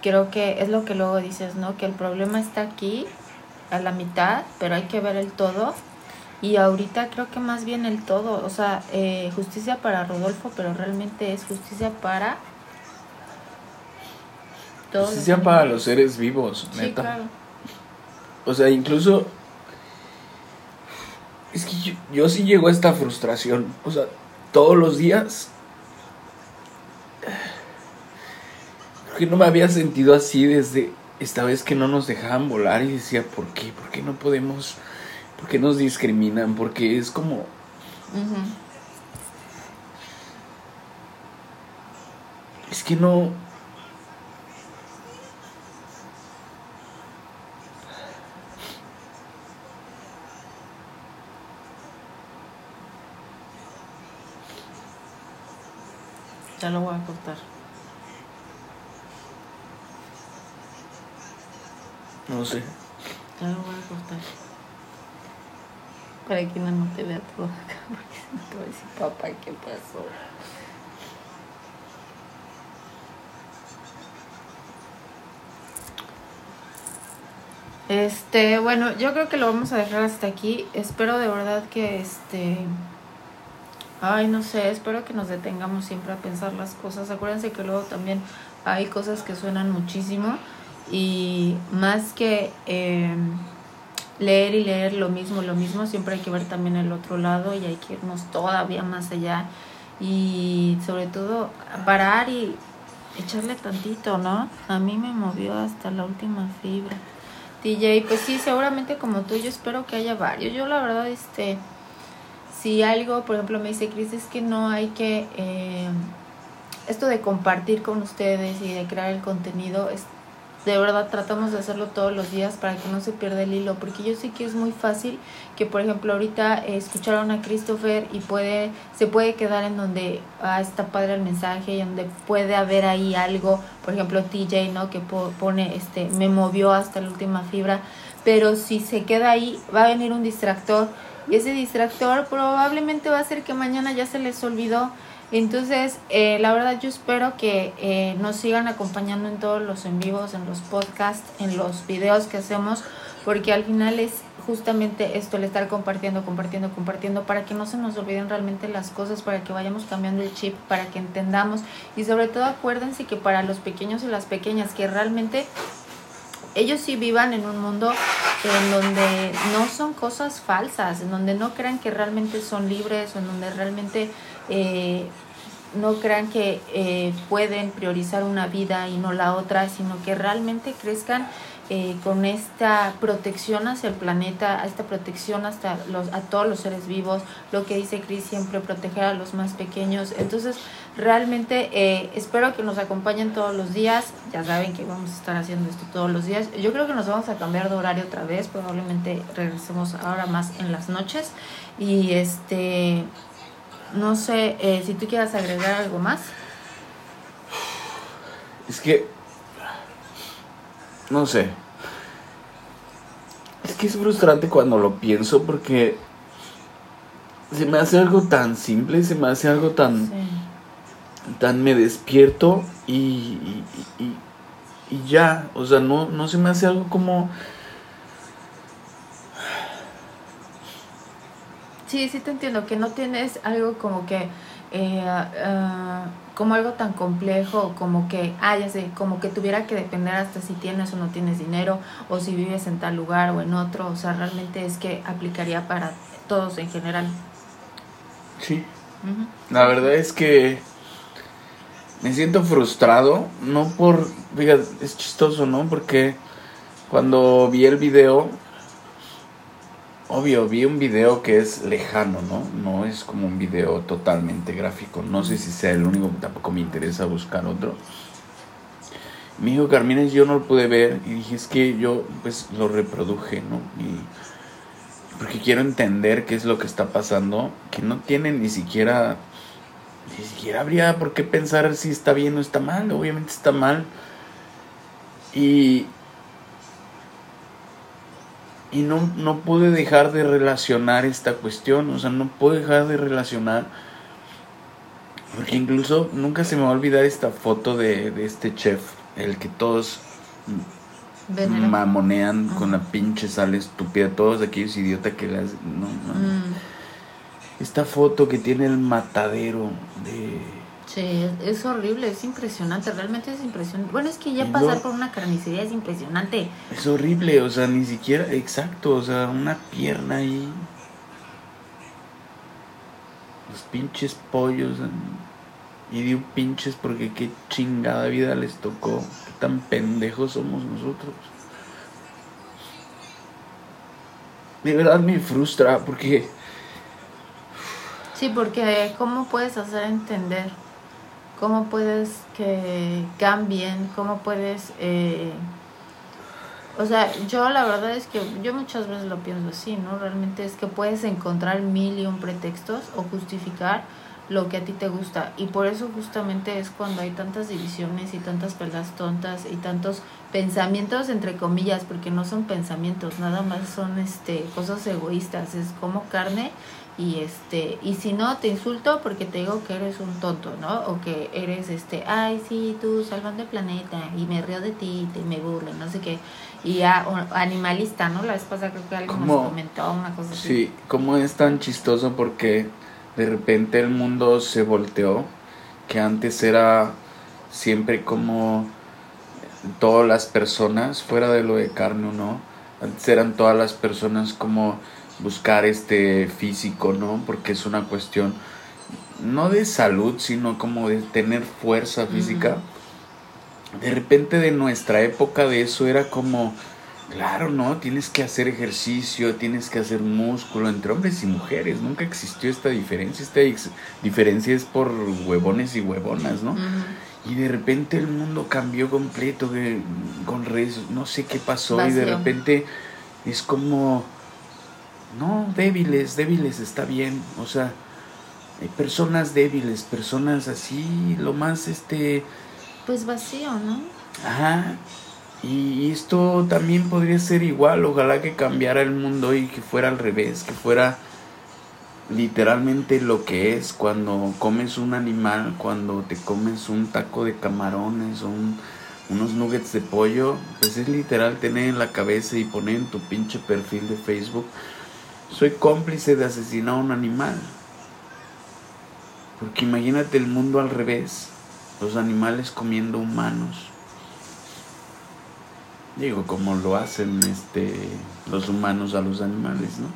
creo que es lo que luego dices, ¿no? Que el problema está aquí, a la mitad, pero hay que ver el todo. Y ahorita creo que más bien el todo, o sea, justicia para Rodolfo, pero realmente es justicia para todos. Justicia para los seres vivos, sí, neta. Claro. O sea, incluso es que yo sí llego a esta frustración, o sea, todos los días. Creo que no me había sentido así desde esta vez que no nos dejaban volar y decía, ¿por qué? ¿Por qué no podemos? ¿Por qué nos discriminan? Porque es como... Uh-huh. Es que no... Ya lo voy a cortar. No sé. Ya lo voy a cortar. Para que no te vea todo acá, porque no te voy a decir, papá, ¿qué pasó? Bueno, yo creo que lo vamos a dejar hasta aquí. Espero de verdad que ay, no sé, espero que nos detengamos siempre a pensar las cosas. Acuérdense que luego también hay cosas que suenan muchísimo. Y más que... leer y leer lo mismo, siempre hay que ver también el otro lado y hay que irnos todavía más allá y sobre todo parar y echarle tantito, ¿no? A mí me movió hasta la última fibra. TJ, pues sí, seguramente como tú, yo espero que haya varios. Yo la verdad, si algo, por ejemplo, me dice Cris, es que no hay que, esto de compartir con ustedes y de crear el contenido, de verdad tratamos de hacerlo todos los días para que no se pierda el hilo, porque yo sé que es muy fácil que, por ejemplo, ahorita escucharon a Christopher y se puede quedar en donde está padre el mensaje y donde puede haber ahí algo, por ejemplo, TJ, ¿no? Que pone, me movió hasta la última fibra, pero si se queda ahí va a venir un distractor y ese distractor probablemente va a hacer que mañana ya se les olvidó. Entonces, la verdad yo espero que nos sigan acompañando en todos los en vivos, en los podcasts, en los videos que hacemos, porque al final es justamente esto, el estar compartiendo, para que no se nos olviden realmente las cosas, para que vayamos cambiando el chip, para que entendamos. Y sobre todo acuérdense que para los pequeños y las pequeñas, que realmente ellos sí vivan en un mundo en donde no son cosas falsas, en donde no crean que realmente son libres, o en donde realmente no crean que pueden priorizar una vida y no la otra, sino que realmente crezcan con esta protección hacia el planeta, esta protección hasta a todos los seres vivos, lo que dice Chris siempre, proteger a los más pequeños. Entonces realmente espero que nos acompañen todos los días. Ya saben que vamos a estar haciendo esto todos los días. Yo creo que nos vamos a cambiar de horario otra vez, probablemente regresemos ahora más en las noches. Y no sé si tú quieras agregar algo más. Es que no sé. Es que es frustrante cuando lo pienso, porque se me hace algo tan simple, se me hace algo tan... sí. Tan me despierto y ya. O sea, no se me hace algo como... Sí, sí te entiendo, que no tienes algo como que... como algo tan complejo, como que, ya sé, como que tuviera que depender hasta si tienes o no tienes dinero, o si vives en tal lugar o en otro. O sea, realmente es que aplicaría para todos en general. Sí. Uh-huh. La verdad es que me siento frustrado, no por... Fíjate, es chistoso, ¿no? Porque cuando vi el video, obvio, vi un video que es lejano, ¿no? No es como un video totalmente gráfico. No sé si sea el único, tampoco me interesa buscar otro. Me dijo Carmina, yo no lo pude ver. Y dije, es que yo, pues, lo reproduje, ¿no? Y porque quiero entender qué es lo que está pasando. Que no tienen ni siquiera habría por qué pensar si está bien o está mal. Obviamente está mal. Y no pude dejar de relacionar esta cuestión, o sea, no pude dejar de relacionar, porque incluso nunca se me va a olvidar esta foto de este chef, el que todos venera. Mamonean con la pinche sal estúpida, todos aquellos idiotas que las... Esta foto que tiene el matadero de... Sí, es horrible, es impresionante, realmente es impresionante. Bueno, es que ya pasar por una carnicería es impresionante. Es horrible, o sea, ni siquiera, exacto, o sea, una pierna ahí. Los pinches pollos. Y digo pinches porque qué chingada vida les tocó. Qué tan pendejos somos nosotros. De verdad me frustra porque... Sí, porque ¿cómo puedes hacer entender? ¿Cómo puedes que cambien? ¿Cómo puedes...? O sea, yo la verdad es que yo muchas veces lo pienso así, ¿no? Realmente es que puedes encontrar 1,000 y un pretextos o justificar lo que a ti te gusta. Y por eso justamente es cuando hay tantas divisiones y tantas peleas tontas y tantos pensamientos, entre comillas, porque no son pensamientos, nada más son cosas egoístas. Es como carne... y si no te insulto porque te digo que eres un tonto, ¿no? O que eres ay sí, tú salvando el planeta, y me río de ti, y me burlo, no sé qué. Y animalista, ¿no? La vez pasada creo que alguien nos comentó una cosa así. Sí, ¿cómo es tan chistoso? Porque de repente el mundo se volteó, que antes era siempre como todas las personas, fuera de lo de carne o no, antes eran todas las personas como... buscar físico, ¿no? Porque es una cuestión no de salud, sino como de tener fuerza física. Uh-huh. De repente de nuestra época de eso era como, claro, ¿no? Tienes que hacer ejercicio, tienes que hacer músculo entre hombres y mujeres. Nunca existió esta diferencia. Esta diferencia es por huevones y huevonas, ¿no? Uh-huh. Y de repente el mundo cambió completo con redes, no sé qué pasó. Vacío. Y de repente es como... No, débiles, está bien. O sea, hay personas débiles, personas así, lo más pues vacío, ¿no? Ajá. Y esto también podría ser igual. Ojalá que cambiara el mundo y que fuera al revés, que fuera literalmente lo que es cuando comes un animal, cuando te comes un taco de camarones o unos nuggets de pollo, pues es literal tener en la cabeza y poner en tu pinche perfil de Facebook: soy cómplice de asesinar a un animal. Porque imagínate el mundo al revés, los animales comiendo humanos. Digo, como lo hacen los humanos a los animales, ¿no?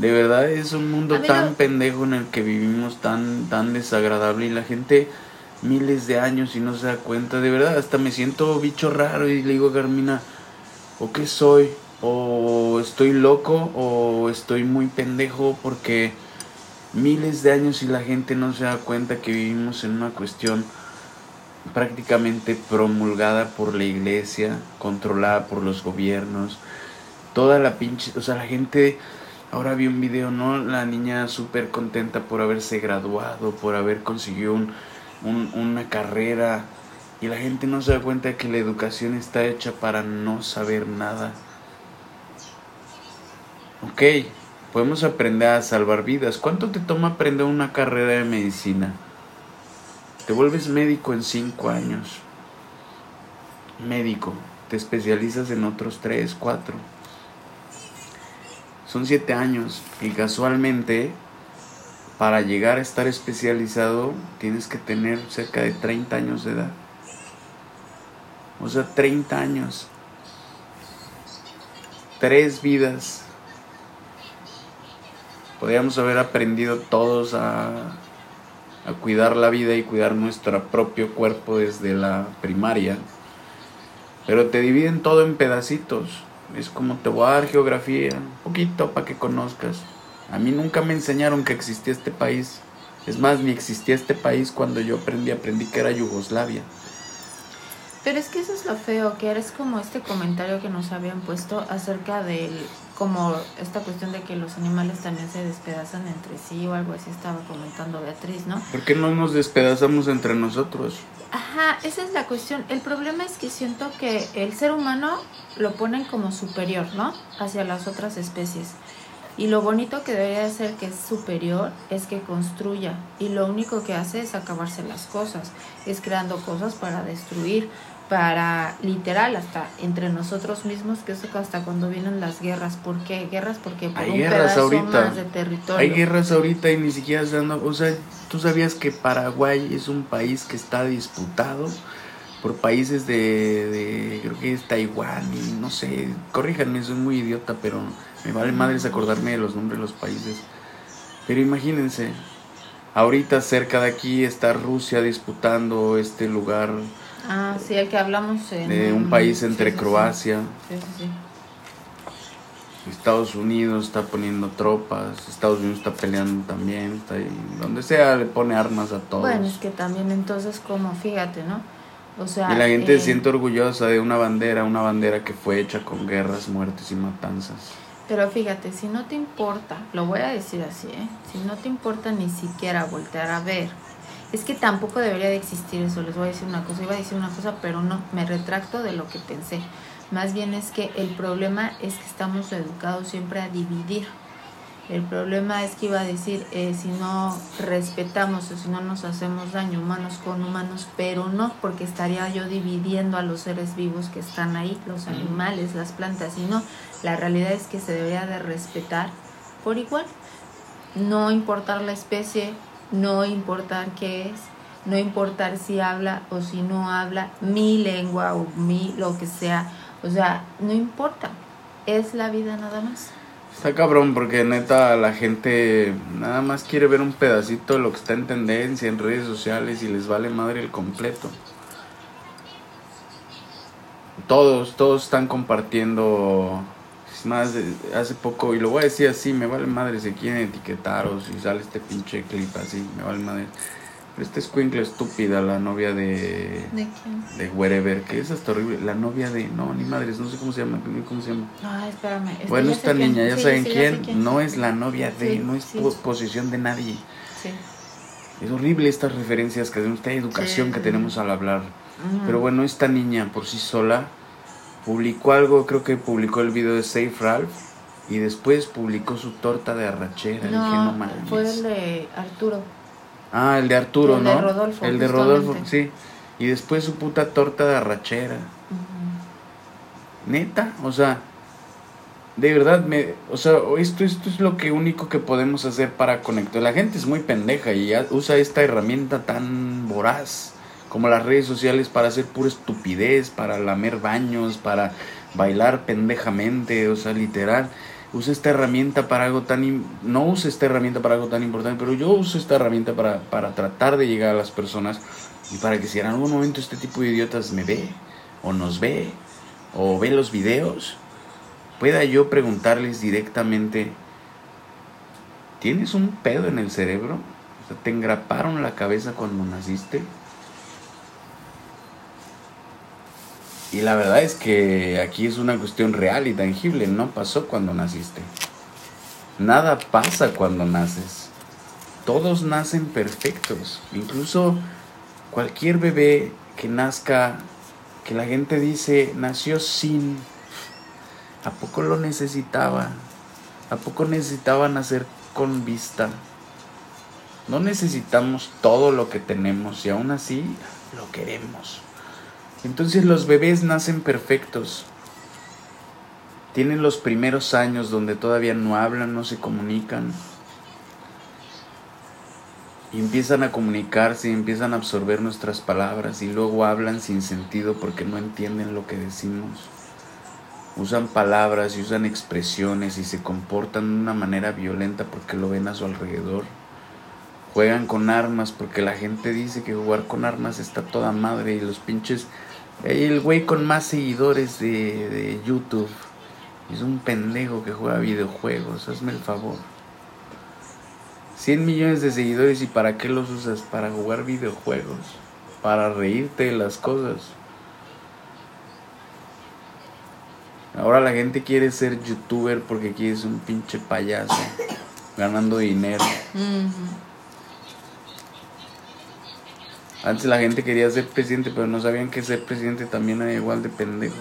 De verdad es un mundo tan pendejo en el que vivimos, tan desagradable, y la gente miles de años y no se da cuenta. De verdad, hasta me siento bicho raro y le digo a Carmina: ¿o qué soy? ¿O estoy loco? ¿O estoy muy pendejo? Porque miles de años y la gente no se da cuenta que vivimos en una cuestión prácticamente promulgada por la iglesia, controlada por los gobiernos. Toda la pinche... O sea, la gente... Ahora vi un video, ¿no? La niña súper contenta por haberse graduado, por haber conseguido una carrera. Y la gente no se da cuenta que la educación está hecha para no saber nada. Ok, podemos aprender a salvar vidas. ¿Cuánto te toma aprender una carrera de medicina? Te vuelves médico en 5 años. Médico. Te especializas en otros 3, 4. Son 7 años, y casualmente para llegar a estar especializado tienes que tener cerca de 30 años de edad. O sea, 30 años. 3 vidas. Podríamos haber aprendido todos a cuidar la vida y cuidar nuestro propio cuerpo desde la primaria. Pero te dividen todo en pedacitos. Es como te voy a dar geografía, un poquito para que conozcas. A mí nunca me enseñaron que existía este país. Es más, ni existía este país cuando yo aprendí que era Yugoslavia. Pero es que eso es lo feo, que eres como este comentario que nos habían puesto acerca de como esta cuestión de que los animales también se despedazan entre sí o algo así estaba comentando Beatriz, ¿no? ¿Por qué no nos despedazamos entre nosotros? Ajá, esa es la cuestión. El problema es que siento que el ser humano lo ponen como superior, ¿no? Hacia las otras especies. Y lo bonito que debería ser que es superior es que construya. Y lo único que hace es acabarse las cosas. Es creando cosas para destruir, para literal, hasta entre nosotros mismos, que es hasta cuando vienen las guerras. ¿Por qué? Guerras porque por un pedazo más de territorio. Hay guerras ahorita y ni siquiera se dan... O sea, ¿tú sabías que Paraguay es un país que está disputado por países de creo que es Taiwán y no sé? Corríjanme, soy muy idiota, pero... me vale madres acordarme de los nombres de los países. Pero imagínense, ahorita cerca de aquí está Rusia disputando este lugar. Ah, sí, el que hablamos en... de un país entre Croacia. Sí. Estados Unidos está poniendo tropas, Estados Unidos está peleando también, está ahí, donde sea le pone armas a todos. Bueno, es que también entonces como, fíjate, ¿no? O sea, y la gente se siente orgullosa de una bandera que fue hecha con guerras, muertes y matanzas. Pero fíjate, si no te importa, lo voy a decir así, si no te importa ni siquiera voltear a ver, es que tampoco debería de existir eso. Les voy a decir una cosa, pero no, me retracto de lo que pensé. Más bien es que el problema es que estamos educados siempre a dividir. El problema es que iba a decir, si no respetamos o si no nos hacemos daño humanos con humanos, pero no, porque estaría yo dividiendo a los seres vivos que están ahí, los animales, las plantas, y no, la realidad es que se debería de respetar por igual, no importar la especie, no importar qué es, no importar si habla o si no habla mi lengua o lo que sea, o sea, no importa, es la vida nada más. Está cabrón porque neta la gente nada más quiere ver un pedacito de lo que está en tendencia en redes sociales y les vale madre el completo. Todos están compartiendo. Es más, hace poco, y lo voy a decir así, me vale madre, se quieren etiquetar o si sale este pinche clip así, me vale madre. Pero esta escuincla estúpida, la novia de... ¿De quién? De Wherever, que es hasta horrible. La novia de... no, ni madres, no sé cómo se llama. Ah, espérame. Bueno, esta niña, ya saben quién. No es la novia de... no es posesión de nadie. Sí. Es horrible estas referencias que hacemos, esta educación que tenemos al hablar. Pero bueno, esta niña por sí sola publicó algo, creo que publicó el video de Save Ralph. Y después publicó su torta de arrachera. No, dije, no mames. Fue el de Arturo. Ah, el de Arturo, el ¿no? De Rodolfo, el de Rodolfo, sí. Y después su puta torta de arrachera. Uh-huh. Neta, o sea, de verdad, o sea, esto es lo que único que podemos hacer para conectar. La gente es muy pendeja y usa esta herramienta tan voraz como las redes sociales para hacer pura estupidez, para lamer baños, para bailar pendejamente, o sea, literal. Usa esta herramienta para algo tan... No usa esta herramienta para algo tan importante, pero yo uso esta herramienta para tratar de llegar a las personas y para que si en algún momento este tipo de idiotas me ve, o nos ve, o ve los videos, pueda yo preguntarles directamente, ¿tienes un pedo en el cerebro? O sea, ¿te engraparon la cabeza cuando naciste? Y la verdad es que aquí es una cuestión real y tangible. No pasó cuando naciste. Nada pasa cuando naces. Todos nacen perfectos. Incluso cualquier bebé que nazca, que la gente dice, nació sin. ¿A poco lo necesitaba? ¿A poco necesitaba nacer con vista? No necesitamos todo lo que tenemos y aún así lo queremos. Entonces los bebés nacen perfectos. Tienen los primeros años donde todavía no hablan, no se comunican. Y empiezan a comunicarse, empiezan a absorber nuestras palabras y luego hablan sin sentido porque no entienden lo que decimos. Usan palabras y usan expresiones y se comportan de una manera violenta porque lo ven a su alrededor. Juegan con armas porque la gente dice que jugar con armas está toda madre y los pinches... El güey con más seguidores de YouTube es un pendejo que juega videojuegos, hazme el favor. 100 millones de seguidores, ¿y para qué los usas? Para jugar videojuegos, para reírte de las cosas. Ahora la gente quiere ser youtuber porque quiere ser un pinche payaso ganando dinero. Mm-hmm. Antes la gente quería ser presidente, pero no sabían que ser presidente también era igual de pendejo.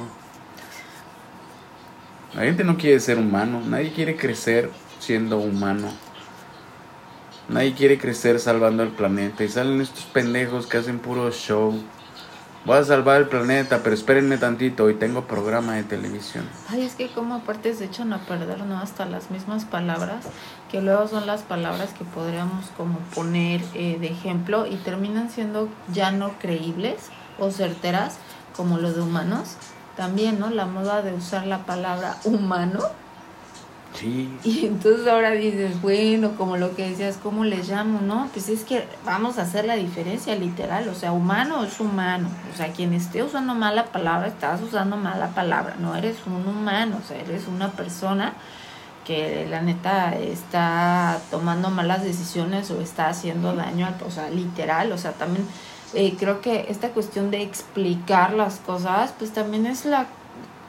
La gente no quiere ser humano. Nadie quiere crecer siendo humano. Nadie quiere crecer salvando el planeta. Y salen estos pendejos que hacen puro show. Voy a salvar el planeta, pero espérenme tantito. Hoy tengo programa de televisión. Ay, es que como aparte se echan a perder, ¿no? Hasta las mismas palabras, que luego son las palabras que podríamos como poner de ejemplo y terminan siendo ya no creíbles o certeras, como lo de humanos. También, ¿no? La moda de usar la palabra humano. Sí. Y entonces ahora dices, bueno, como lo que decías, ¿cómo les llamo? No, pues es que vamos a hacer la diferencia literal, o sea, humano es humano, o sea, quien esté usando mala palabra, estás usando mala palabra, no eres un humano, o sea, eres una persona que la neta está tomando malas decisiones o está haciendo daño, o sea, literal, o sea, también creo que esta cuestión de explicar las cosas, pues también es la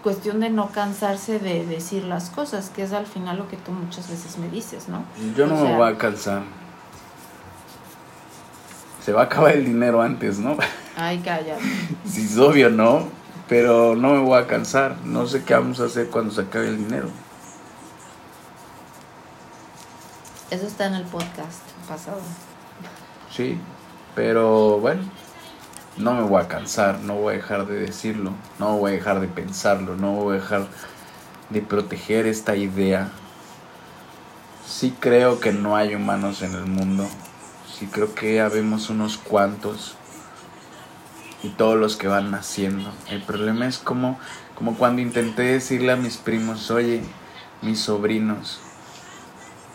cuestión de no cansarse de decir las cosas, que es al final lo que tú muchas veces me dices, ¿no? Yo no, o sea, me voy a cansar. Se va a acabar el dinero antes, ¿no? Ay, cállate. Sí, es obvio, ¿no? Pero no me voy a cansar. No sé qué vamos a hacer cuando se acabe el dinero. Eso está en el podcast pasado. Sí, pero bueno. No me voy a cansar, no voy a dejar de decirlo, no voy a dejar de pensarlo, no voy a dejar de proteger esta idea. Sí creo que no hay humanos en el mundo, sí creo que habemos unos cuantos y todos los que van naciendo. El problema es como cuando intenté decirle a mis primos, oye, mis sobrinos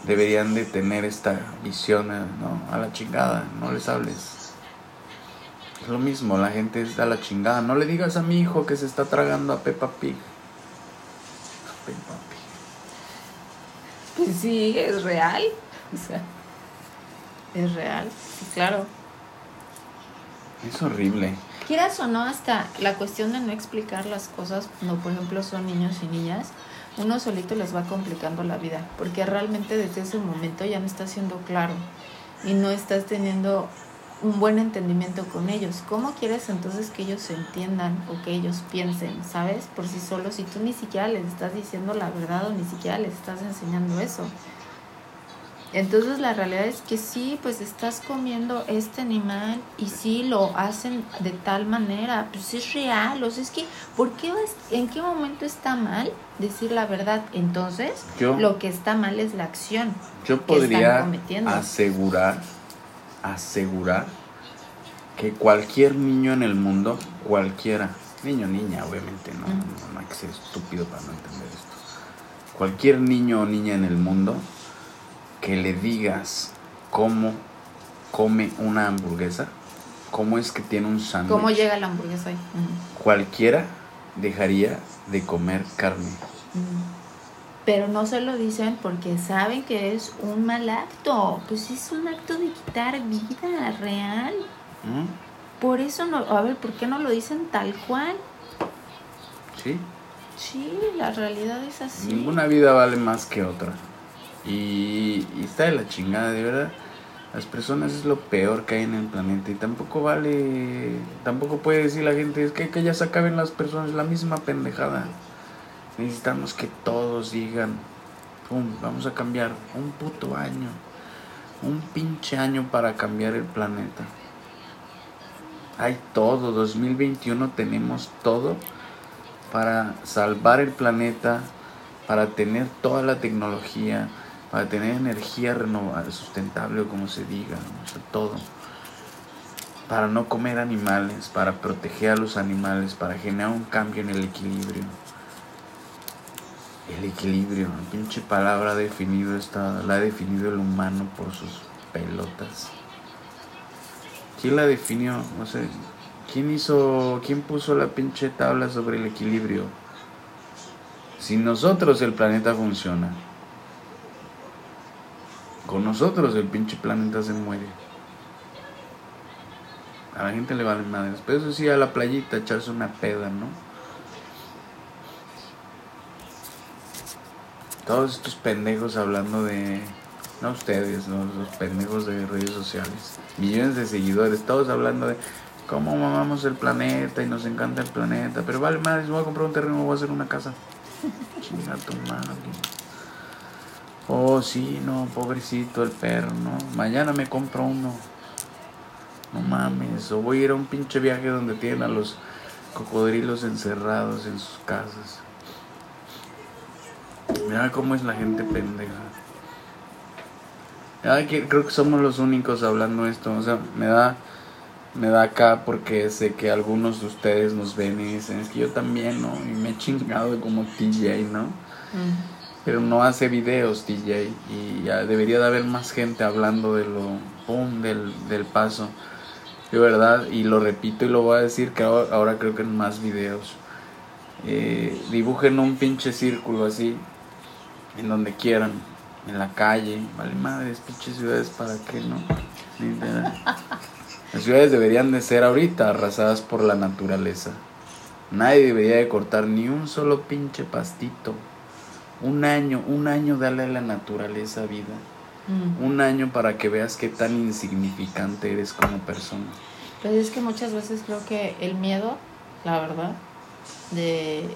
deberían de tener esta visión, ¿no? A la chingada, no les hables. Es lo mismo, la gente está a la chingada. No le digas a mi hijo que se está tragando a Peppa Pig. Pues sí, es real. O sea, es real, claro. Es horrible. Quieras o no, hasta la cuestión de no explicar las cosas, no, por ejemplo, son niños y niñas, uno solito les va complicando la vida, porque realmente desde ese momento ya no está siendo claro y no estás teniendo un buen entendimiento con ellos. ¿Cómo quieres entonces que ellos se entiendan o que ellos piensen, sabes? Por sí solos, si tú ni siquiera les estás diciendo la verdad o ni siquiera les estás enseñando eso. Entonces la realidad es que sí, pues estás comiendo este animal y sí lo hacen de tal manera, pues es real. O sea, es que ¿por qué en qué momento está mal decir la verdad? Entonces lo que está mal es la acción. Yo podría asegurar que cualquier niño en el mundo, cualquiera, niño o niña, obviamente, no hay que ser estúpido para no entender esto. Cualquier niño o niña en el mundo que le digas cómo come una hamburguesa, cómo es que tiene un sándwich, cómo llega la hamburguesa ahí. Cualquiera dejaría de comer carne. Pero no se lo dicen porque saben que es un mal acto. Pues es un acto de quitar vida real. Por eso no, a ver, ¿por qué no lo dicen tal cual? Sí, la realidad es así. Ninguna vida vale más que otra. Y está de la chingada, de verdad. Las personas es lo peor que hay en el planeta. Y tampoco vale, tampoco puede decir la gente, es que ya se acaben las personas, la misma pendejada. Necesitamos que todos digan, pum, vamos a cambiar un puto año, un pinche año para cambiar el planeta. Hay todo, 2021 tenemos todo para salvar el planeta, para tener toda la tecnología, para tener energía renovable, sustentable o como se diga, ¿no? O sea, todo. Para no comer animales, para proteger a los animales, para generar un cambio en el equilibrio. El equilibrio, la pinche palabra la ha definido el humano por sus pelotas. ¿Quién la definió? No sé. ¿Quién puso la pinche tabla sobre el equilibrio? Sin nosotros el planeta funciona. Con nosotros el pinche planeta se muere. A la gente le valen madres. Pero eso sí, a la playita, echarse una peda, ¿no? Todos estos pendejos hablando de... No ustedes, ¿no? Los pendejos de redes sociales. Millones de seguidores. Todos hablando de cómo mamamos el planeta y nos encanta el planeta. Pero vale madre, si voy a comprar un terreno, voy a hacer una casa. Chinga tu madre. Oh, sí, no, pobrecito el perro, ¿no? Mañana me compro uno. No mames. O voy a ir a un pinche viaje donde tienen a los cocodrilos encerrados en sus casas. Mira cómo es la gente pendeja. Creo que somos los únicos hablando esto. O sea, me da acá porque sé que algunos de ustedes nos ven y dicen, es que yo también, ¿no? Y me he chingado como TJ, ¿no? Pero no hace videos TJ. Y ya debería de haber más gente hablando de lo... ¡Pum! Del paso. De verdad, y lo repito y lo voy a decir, que ahora creo que en más videos. Dibujen un pinche círculo así, en donde quieran, en la calle, vale madres, pinches ciudades, ¿para qué no? Las ciudades deberían de ser ahorita arrasadas por la naturaleza. Nadie debería de cortar ni un solo pinche pastito. Un año dale a la naturaleza vida. Un año para que veas qué tan insignificante eres como persona. Pues es que muchas veces creo que el miedo, la verdad, de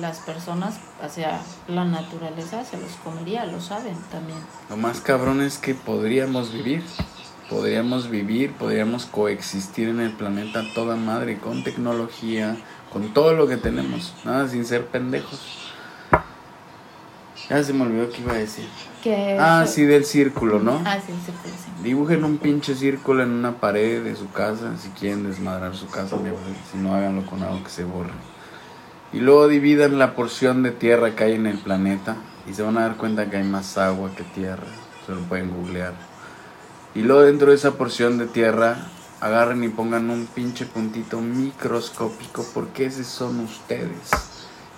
las personas hacia la naturaleza se los comería, lo saben también. Lo más cabrón es que podríamos coexistir en el planeta toda madre, con tecnología, con todo lo que tenemos, nada, sin ser pendejos. Ya se me olvidó que iba a decir. Sí, del círculo, ¿no? Sí, el círculo, sí. Dibujen un pinche círculo en una pared de su casa, si quieren desmadrar su casa, si no, háganlo con algo que se borre. Y luego dividan la porción de tierra que hay en el planeta y se van a dar cuenta que hay más agua que tierra. Se lo pueden googlear. Y luego dentro de esa porción de tierra agarren y pongan un pinche puntito microscópico, porque esos son ustedes.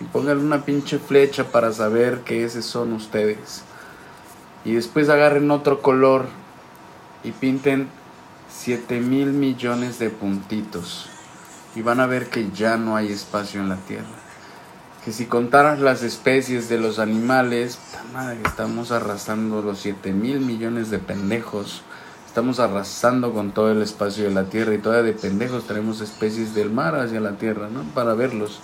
Y pongan una pinche flecha para saber que esos son ustedes. Y después agarren otro color y pinten 7,000,000,000 de puntitos. Y van a ver que ya no hay espacio en la tierra. Que si contaras las especies de los animales, puta madre, estamos arrasando los 7,000,000,000 de pendejos. Estamos arrasando con todo el espacio de la tierra y todavía de pendejos traemos especies del mar hacia la tierra, ¿no? Para verlos,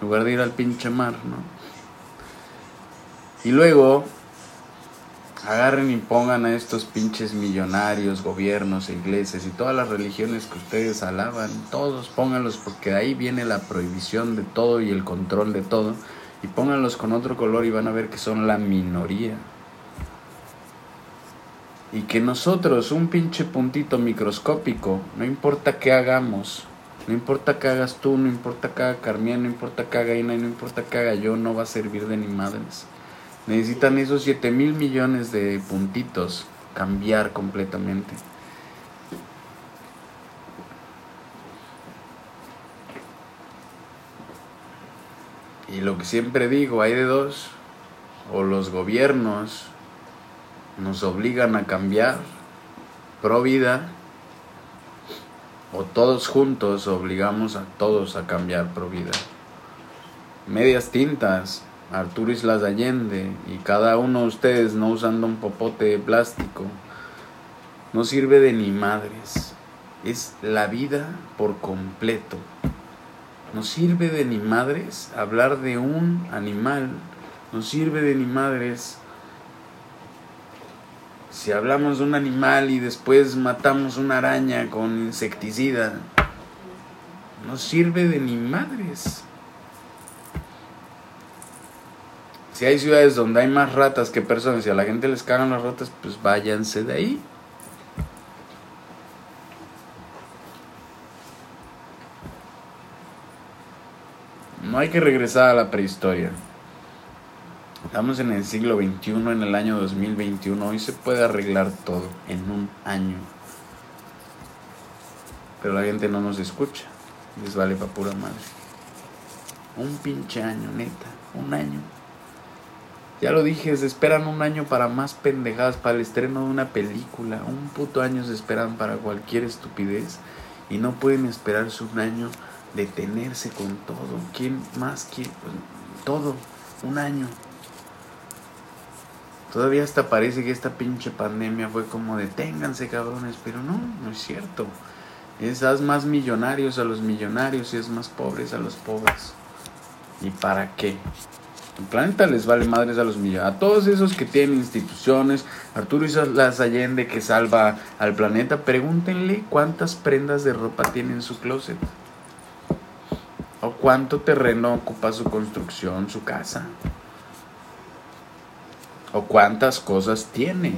en lugar de ir al pinche mar, ¿no? Y luego agarren y pongan a estos pinches millonarios, gobiernos, iglesias y todas las religiones que ustedes alaban, todos pónganlos, porque de ahí viene la prohibición de todo y el control de todo, y pónganlos con otro color y van a ver que son la minoría. Y que nosotros, un pinche puntito microscópico, no importa qué hagamos, no importa qué hagas tú, no importa qué haga Carmina, no importa qué haga Ina, no importa qué haga yo, no va a servir de ni madres. Necesitan esos 7,000 millones de puntitos cambiar completamente. Y lo que siempre digo, hay de dos: o los gobiernos nos obligan a cambiar pro vida, o todos juntos obligamos a todos a cambiar pro vida. Medias tintas, Arturo Islas Allende, y cada uno de ustedes no usando un popote de plástico, no sirve de ni madres. Es la vida por completo. No sirve de ni madres hablar de un animal. No sirve de ni madres si hablamos de un animal y después matamos una araña con insecticida. No sirve de ni madres. Si hay ciudades donde hay más ratas que personas y a la gente les cagan las ratas, pues váyanse de ahí. No hay que regresar a la prehistoria. Estamos en el siglo XXI, en el año 2021. Hoy se puede arreglar todo en un año. Pero la gente no nos escucha. Les vale pa' pura madre. Un pinche año, neta. Un año. Ya lo dije, se esperan un año para más pendejadas, para el estreno de una película. Un puto año se esperan para cualquier estupidez. Y no pueden esperarse un año, detenerse con todo. ¿Quién más quiere? Pues, todo. Un año. Todavía hasta parece que esta pinche pandemia fue como deténganse, cabrones. Pero no, no es cierto. Es haz más millonarios a los millonarios y es más pobres a los pobres. ¿Y para qué? El planeta les vale madres a los millones, a todos esos que tienen instituciones. Arturo Islas Allende, que salva al planeta, pregúntenle cuántas prendas de ropa tiene en su closet, o cuánto terreno ocupa su construcción, su casa, o cuántas cosas tiene.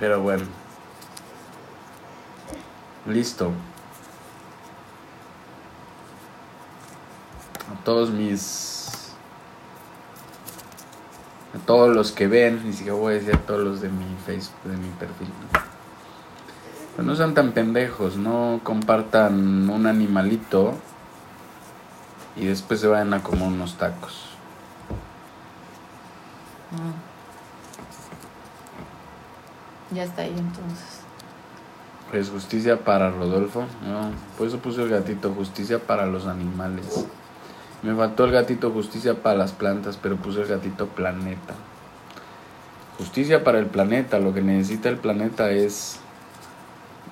Pero bueno, listo. A todos los que ven, ni siquiera voy a decir a todos los de mi Facebook, de mi perfil, ¿no? Pero no sean tan pendejos, no compartan un animalito y después se vayan a comer unos tacos. Ya está ahí entonces. Pues justicia para Rodolfo, no, por eso puse el gatito, justicia para los animales. Me faltó el gatito justicia para las plantas, pero puse el gatito planeta. Justicia para el planeta. Lo que necesita el planeta es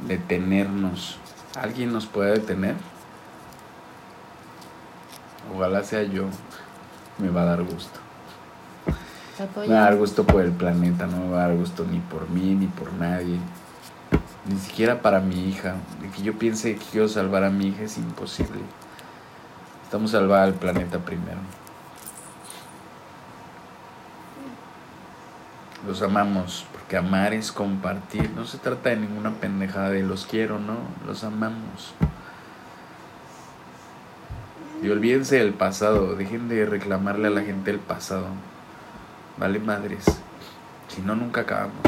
detenernos. ¿Alguien nos puede detener? Ojalá sea yo. Me va a dar gusto. Me va a dar gusto por el planeta. No me va a dar gusto ni por mí, ni por nadie. Ni siquiera para mi hija. Que yo piense que quiero salvar a mi hija es imposible. Estamos salvando al planeta primero. Los amamos, porque amar es compartir. No se trata de ninguna pendejada de los quiero, ¿no? Los amamos. Y olvídense del pasado. Dejen de reclamarle a la gente el pasado. Vale madres. Si no, nunca acabamos.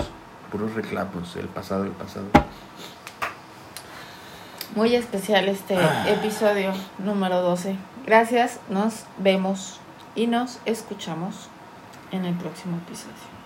Puros reclamos. El pasado, el pasado. Muy especial este episodio número 12. Gracias, nos vemos y nos escuchamos en el próximo episodio.